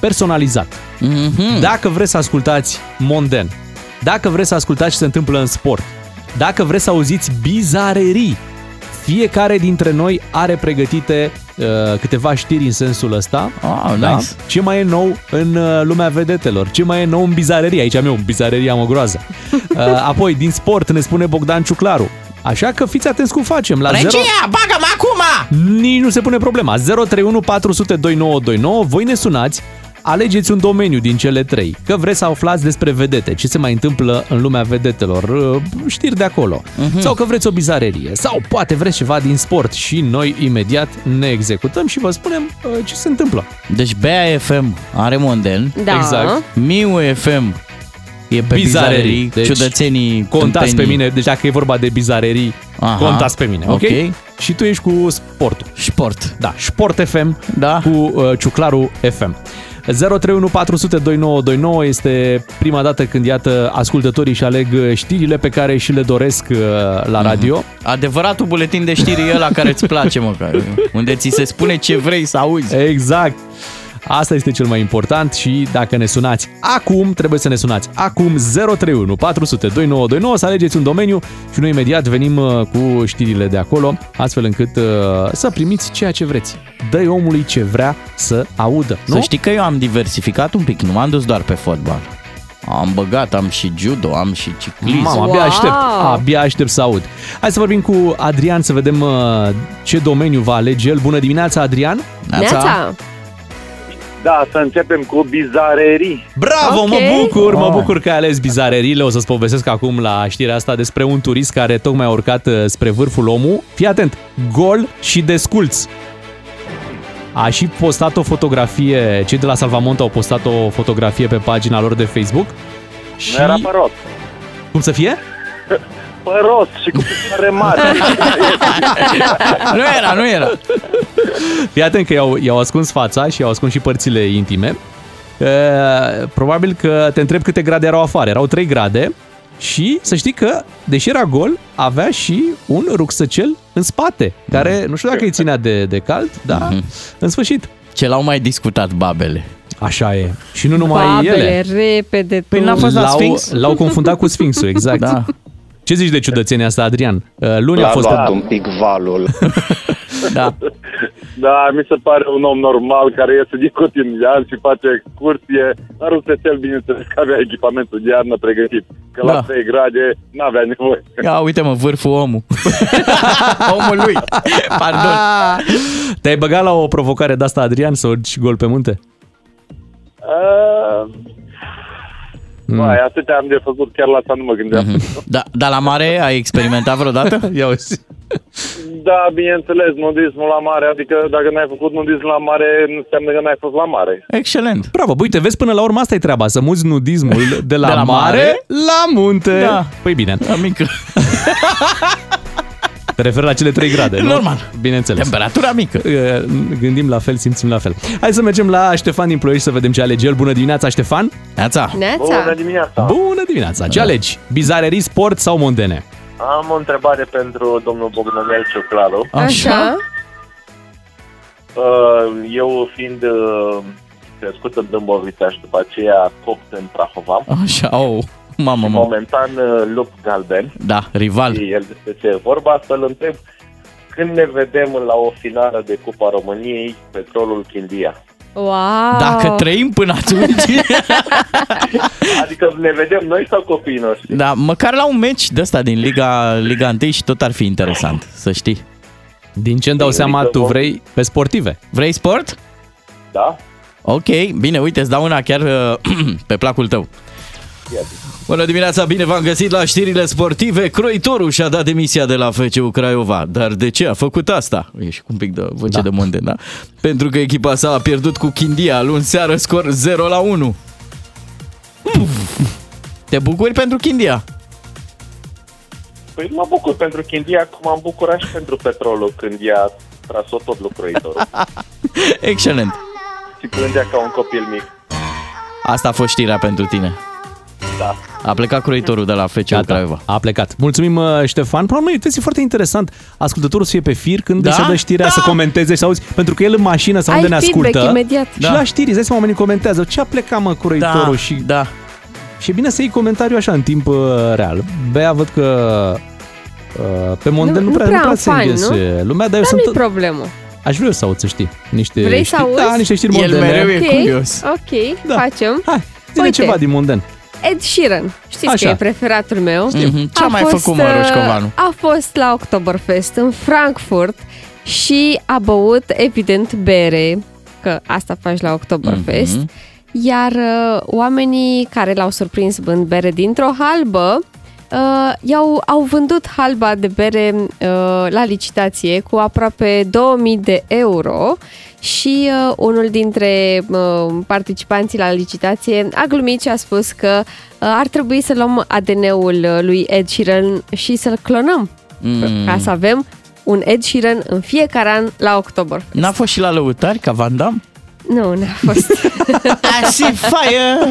personalizat. Mm-hmm. Dacă vreți să ascultați monden, dacă vreți să ascultați ce se întâmplă în sport, dacă vreți să auziți bizarerii, fiecare dintre noi are pregătite uh, câteva știri în sensul ăsta. Oh, nice. Da? Ce mai e nou în uh, lumea vedetelor? Ce mai e nou în bizarerie? Aici am eu, în bizarerie am o groază. Uh, apoi, din sport ne spune Bogdan Ciuclaru. Așa că fiți atenți cum facem. La Regia, zero... bagă-mă acum! Nici nu se pune problema. zero trei unu patru zero zero doi nouă doi nouă. Voi ne sunați, alegeți un domeniu din cele trei. Că vreți să aflați despre vedete, ce se mai întâmplă în lumea vedetelor, știri de acolo. Uh-huh. Sau că vreți o bizarerie, sau poate vreți ceva din sport și noi imediat ne executăm și vă spunem ce se întâmplă. Deci Bea F M are mondel. Da. Exact. Miu F M E pe bizarerii, deci ciudățenii contați tântenii. Pe mine, deci dacă e vorba de bizarerii, aha, contați pe mine, ok? okay. Și tu ești cu sportul. Sport. Da, Sport F M, da, cu uh, Ciuclaru F M. zero trei unu patru zero zero doi nouă doi nouă este prima dată când, iată, ascultătorii și aleg știrile pe care și le doresc la radio. Adevăratul buletin de știri e ăla care îți place, mă, unde ți se spune ce vrei să auzi. Exact. Asta este cel mai important și dacă ne sunați acum, trebuie să ne sunați acum zero trei unu patru zero zero doi nouă doi nouă să alegeți un domeniu și noi imediat venim cu știrile de acolo, astfel încât să primiți ceea ce vreți. Dă-i omului ce vrea să audă. Nu? Să știi că eu am diversificat un pic, nu m-am dus doar pe fotbal. Am băgat, am și judo, am și ciclism. Mamă, abia wow. aștept, abia aștept să aud. Hai să vorbim cu Adrian să vedem ce domeniu va alege el. Bună dimineața, Adrian! Neața! Da, să începem cu bizarerii. Bravo, okay. mă bucur, mă bucur că ai ales bizareriile. O să-ți povestesc acum la știrea asta despre un turist care tocmai a urcat spre vârful omului. Fii atent, gol și desculț. A și postat o fotografie, cei de la Salvamont au postat o fotografie pe pagina lor de Facebook. Și... era păros. Cum să fie? Păros și cu picioare mare. Nu era, nu era. Fii atent că i-au, i-au ascuns fața și i-au ascuns și părțile intime. E, probabil că te întreb câte grade erau afară. Erau trei grade și să știi că, deși era gol, avea și un rucsăcel în spate, care nu știu dacă îi ținea de, de cald, dar mm-hmm. în sfârșit. Ce l-au mai discutat babele. Așa e. Și nu numai babele, ele. Babele, repede. Păi n-a fost la Sfinx? L-au confundat cu Sfinxul, exact. Da. Ce zici de ciudățenia asta, Adrian? Luni a fost... luat un pic valul. Da. Da, mi se pare un om normal care iese din cotidian și face excursie. Dar un cel, bineînțeles, că avea echipamentul de iarnă pregătit. Că da. La trei grade n-avea nevoie. Ia uite mă, vârful omul. Omul lui. Pardon. Te-ai băgat la o provocare de-asta, Adrian, să urci gol pe munte? Uh... Mm. Băi, atâtea am de făcut, chiar la asta nu mă gândeam. Mm-hmm. Da, dar la mare ai experimentat vreodată? Ia uzi. Da, bineînțeles, nudismul la mare, adică dacă n-ai făcut nudism la mare, nu înseamnă că n-ai fost la mare. Excelent. Bravo, bă, uite, vezi, până la urmă asta e treaba, să muți nudismul de la, de la mare, mare la munte. Da. Păi bine. La mică. Te referi la cele trei grade, nu? Normal. Bineînțeles. Temperatura mică. Gândim la fel, simțim la fel. Hai să mergem la Ștefan din Ploiești să vedem ce alege el. Bună dimineața, Ștefan! Neața! Bună dimineața! Bună dimineața! Ce alegi? Bizarerii, sport sau mondene? Am o întrebare pentru domnul Bogdan Ciuclaru. Așa? Eu fiind crescut în Dâmbovița și după aceea copt în Prahova. Așa, au... Mamă, mamă. Momentan lup galben. Da, rival. El despre ce e vorba, să-l întreb când ne vedem la o finală de Cupa României, Petrolul Chindia. Wow. Dacă trăim până atunci. Adică ne vedem noi sau copiii noștri? Da, măcar la un meci de ăsta din Liga, Liga unu și tot ar fi interesant, să știi. Din ce-mi dau seama, tu vrei pe sportive. Vrei sport? Da. Ok, bine, uite, îți dau una chiar pe placul tău. Bună dimineața, bine v-am găsit la știrile sportive. Croitorul și-a dat demisia de la F C U Craiova. Dar de ce a făcut asta? E și cu un pic de voce da. de monde, da? Pentru că echipa sa a pierdut cu Chindia luni seară, scor zero la unu. mm. Te bucuri pentru Chindia? Păi mă bucur pentru Chindia cum am bucurat și pentru Petrolul când i-a tras-o tot lui Croitorul. Excelent. Și plângea ca un copil mic. Asta a fost știrea pentru tine. Da. A plecat croitorul de la F C U Craiova. A plecat. Mulțumim, Ștefan. Probabil, uite-ți, e foarte interesant. Ascultătorul să fie pe fir când da? își dă știrea da. să comenteze și să auzi. Pentru că el în mașină sau unde ne ascultă imediat. Și da. la știri, zice, oamenii comentează. Ce a plecat, mă, croitorul? Da. Și... da. Și e bine să iei comentariu așa, în timp real. Bea, văd că uh, pe Monden nu, nu prea, nu prea, prea fan, se înghesuie lumea. Dar eu sunt... problemă. Aș vrea să aud, să știi. Niște vrei știri? Să auzi? Da, niște știri mondene. El mereu e curios. Ok, facem. Hai, ține ceva din monden. Ed Sheeran, știți așa. Că e preferatul meu. Mm-hmm. Ce a mai fost, făcut, mă, Roșcovanu? A fost la Oktoberfest în Frankfurt și a băut, evident, bere, că asta faci la Oktoberfest, mm-hmm. iar uh, oamenii care l-au surprins bând bere dintr-o halbă, uh, i-au, au vândut halba de bere uh, la licitație cu aproape două mii de euro. și uh, unul dintre uh, participanții la licitație a glumit și a spus că uh, ar trebui să luăm A D N-ul lui Ed Sheeran și să-l clonăm mm. ca să avem un Ed Sheeran în fiecare an la Oktoberfest. N-a fost și la lăutari ca Van Damme? Nu, n-a fost. Asi fire!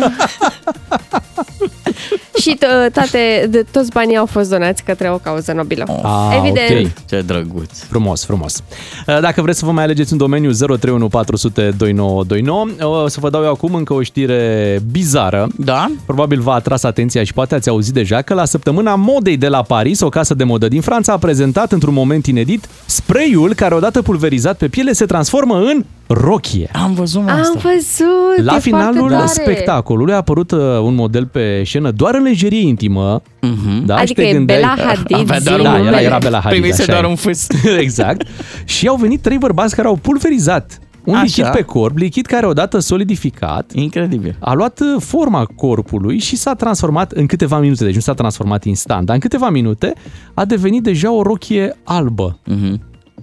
Și to- toate, de, toți banii au fost donați către o cauză nobilă. Ah, evident. Okay. Ce drăguț. Frumos, frumos. Dacă vreți să vă mai alegeți un domeniu, zero trei unu patru zero zero doi nouă doi nouă. O să vă dau eu acum încă o știre bizară. Da? Probabil v-a atras atenția și poate ați auzit deja că la săptămâna modei de la Paris, o casă de modă din Franța a prezentat într-un moment inedit spray-ul care odată pulverizat pe piele se transformă în rochie. Am văzut asta. Am văzut. La finalul spectacolului a apărut un model pe scenă doar în lejerie intimă. Uh-huh. Da, adică e Bela Hadid. Da, era, era Bela Hadid. Primise doar un fâs. Exact. Și au venit trei bărbați care au pulverizat un așa. Lichid pe corp, lichid care odată solidificat, incredibil, a luat forma corpului și s-a transformat în câteva minute, deci nu s-a transformat instant, dar în câteva minute a devenit deja o rochie albă. Uh-huh.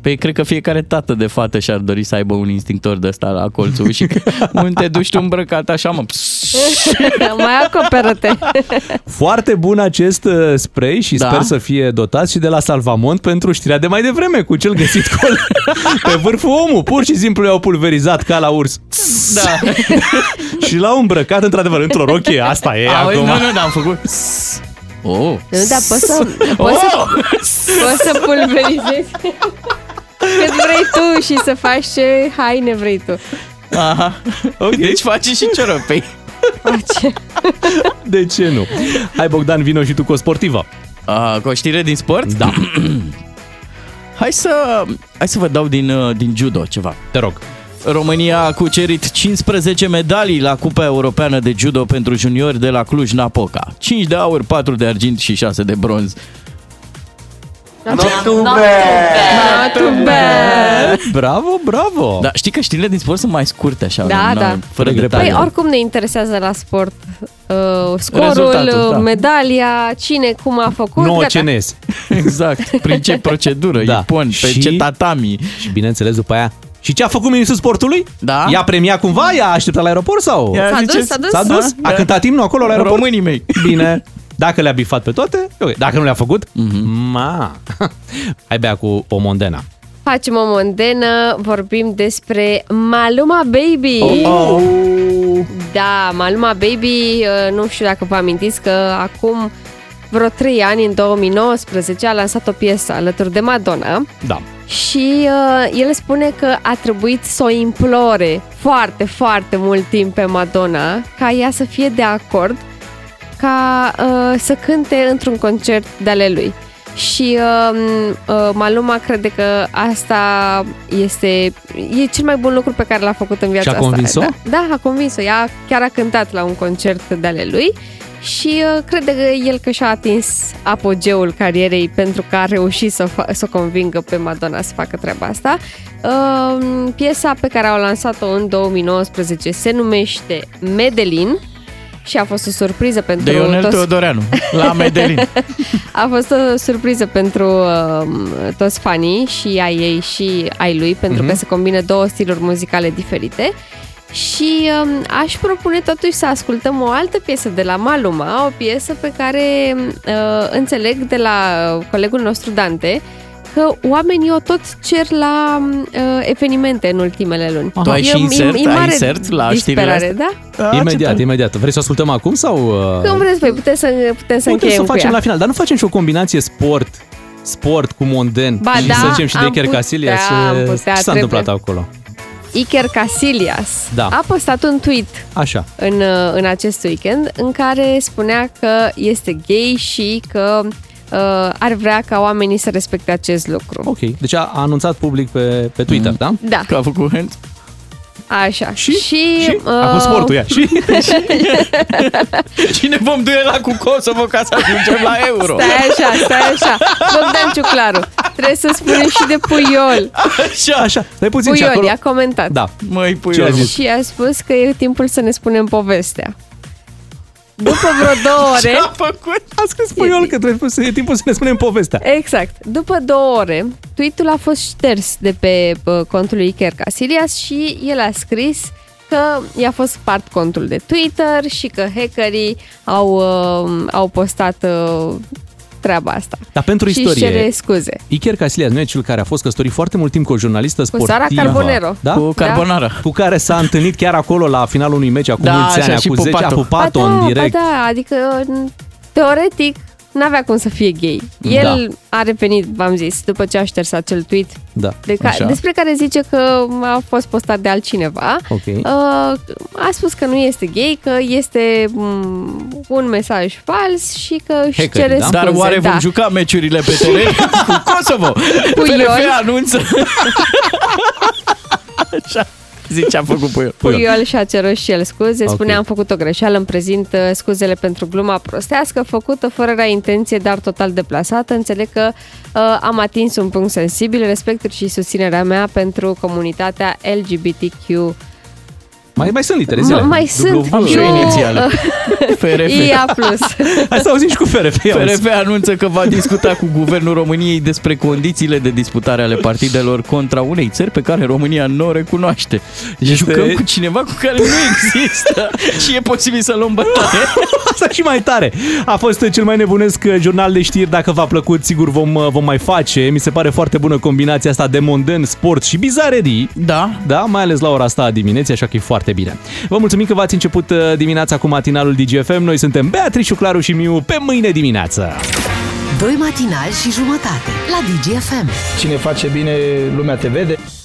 Păi cred că fiecare tată de fată și-ar dori să aibă un instinctor de ăsta la colțul și unde te duci tu îmbrăcat așa, mă. Mai acoperă-te. Foarte bun acest spray și da. Sper să fie dotat și de la Salvamont pentru știrea de mai devreme cu cel găsit col pe vârful omul. Pur și simplu i-au pulverizat ca la urs. Da. Și l-au îmbrăcat într-adevăr într-o rochie. Asta e. Auzi, acum. Nu, nu, dar am făcut... Oh. Nu, dar poți să, poți, oh. să, poți să pulverizezi cât vrei tu și să faci ce haine vrei tu. Aha, okay. Deci faci și cioropei. Face. De ce nu? Hai Bogdan, vino și tu cu o sportivă. A, cu o știre din sport? Da. Hai să, hai să vă dau din, din judo ceva. Te rog. România a cucerit cincisprezece medalii la Cupa Europeană de Judo pentru juniori de la Cluj-Napoca. cinci de aur, patru de argint și șase de bronz. Not too bad! Not too bad! Bravo, bravo! Da, știi că știrile din sport sunt mai scurte așa. Da, da. Fără detalii. Păi oricum ne interesează la sport uh, scorul, da. Medalia, cine, cum a făcut. nouă C N S. Exact. Prin ce procedură, da. Iepon, pe și... ce tatami. Și bineînțeles după aia. Și ce a făcut ministrul sportului? Da. I-a premiat cumva? I-a așteptat la aeroport sau? S-a dus, s-a dus. S-a dus? Da. A cântat imnul acolo la aeroport? Românii mei. Bine. Dacă le-a bifat pe toate, okay. Dacă nu le-a făcut, mm-hmm. ma. Hai bea cu o mondena. Facem o mondenă, vorbim despre Maluma Baby. Oh, oh. Da, Maluma Baby, nu știu dacă vă amintiți că acum vreo trei ani, în două mii nouăsprezece, a lansat o piesă alături de Madonna. Da. Și uh, el spune că a trebuit să o implore foarte, foarte mult timp pe Madonna ca ea să fie de acord ca uh, să cânte într-un concert de-ale lui. Și uh, uh, Maluma crede că asta este e cel mai bun lucru pe care l-a făcut în viața asta. Și a convins-o? Da, da, a convins-o. Ea chiar a cântat la un concert de-ale lui. Și crede că el că și-a atins apogeul carierei pentru că a reușit să, fa- să o convingă pe Madonna să facă treaba asta. Piesa pe care au lansat-o în două mii nouăsprezece se numește Medellin și a fost o surpriză pentru... De Ionel toți... Teodoreanu, la Medellin. A fost o surpriză pentru uh, toți fanii, și ai ei și ai lui, pentru mm-hmm. că se combină două stiluri muzicale diferite. Și um, aș propune totuși să ascultăm o altă piesă de la Maluma, o piesă pe care uh, înțeleg de la colegul nostru Dante că oamenii o tot cer la uh, evenimente în ultimele luni. Aha. Tu ai și insert, e, e ai insert la știrile astea? Da? A, imediat, imediat. Vrei să ascultăm acum sau... Uh... Când vreți, păi, putem să, putem să încheiem să o facem la final, dar nu facem și o combinație sport, sport cu monden ba și da, să zicem și de Iker Casillas. Ce s-a trebuie. întâmplat acolo? Iker Casillas da. a postat un tweet așa. În, în acest weekend în care spunea că este gay și că uh, ar vrea ca oamenii să respecte acest lucru. Ok, deci a anunțat public pe, pe Twitter, mm. da? Da. Că a făcut hand. Așa. Și? și, și? Uh... Acum sportul ea. Și? Cine vom duela cu Kosovo ca să ajungem la euro? Stai așa, stai așa. Bogdan Ciuclaru, trebuie să spunem și de Puiol. Așa, așa. Stai puțin Puiol, și acolo. Puiol i-a comentat. Da. Măi, Puiol. Și a spus că e timpul să ne spunem povestea. După vreo două ore... Ce-a făcut? A scris Puiol că trebuie să, e timpul să ne spunem povestea. Exact. După două ore, tweet-ul a fost șters de pe contul lui Iker Casillas și el a scris că i-a fost spart contul de Twitter și că hackerii au, uh, au postat... Uh, treaba asta. Dar pentru și istorie. Și cere scuze. Iker Casillas nu e cel care a fost căsătorit foarte mult timp cu o jurnalistă sportivă. Cu Sara Carbonero. Da? Cu Carbonara. Da? Cu care s-a întâlnit chiar acolo la finalul unui meci acum da, mulți ani, acum zece, a pupat-o da, în direct. Da, da, adică teoretic n-avea cum să fie gay. El da. a revenit, v-am zis, după ce a șters acel tweet da. de ca- despre care zice că a fost postat de altcineva. Okay. Uh, a spus că nu este gay, că este un mesaj fals și că își Hacker, cere da? scuze. Dar oare da. vom juca meciurile pe teren cu Kosovo? P N L anunță! Așa. Zice, am făcut Puiol. Puiol și-a cerut și el scuze. Spune, okay. am făcut o greșeală, îmi prezint scuzele pentru gluma prostească, făcută fără rea intenție, dar total deplasată. Înțeleg că uh, am atins un punct sensibil, respectul și susținerea mea pentru comunitatea L G B T Q. Mai, mai sunt litere, zile. Mai sunt. I A plus. Hai să auzim și cu F R F. F R F anunță că va discuta cu Guvernul României despre condițiile de disputare ale partidelor contra unei țări pe care România nu o recunoaște. Este... Jucăm cu cineva cu care nu există și e posibil să luăm bătaie. Asta și mai tare. A fost cel mai nebunesc jurnal de știri. Dacă v-a plăcut, sigur vom, vom mai face. Mi se pare foarte bună combinația asta de monden, sport și bizarerii. Da. Da, mai ales la ora asta dimineții, așa că e foarte bine. Vă mulțumim că v-ați început dimineața cu matinalul D G F M. Noi suntem Beatrice, Ciuclaru și Miu. Pe mâine dimineață. Doi matinali și jumătate la D G F M. Cine face bine, lumea te vede.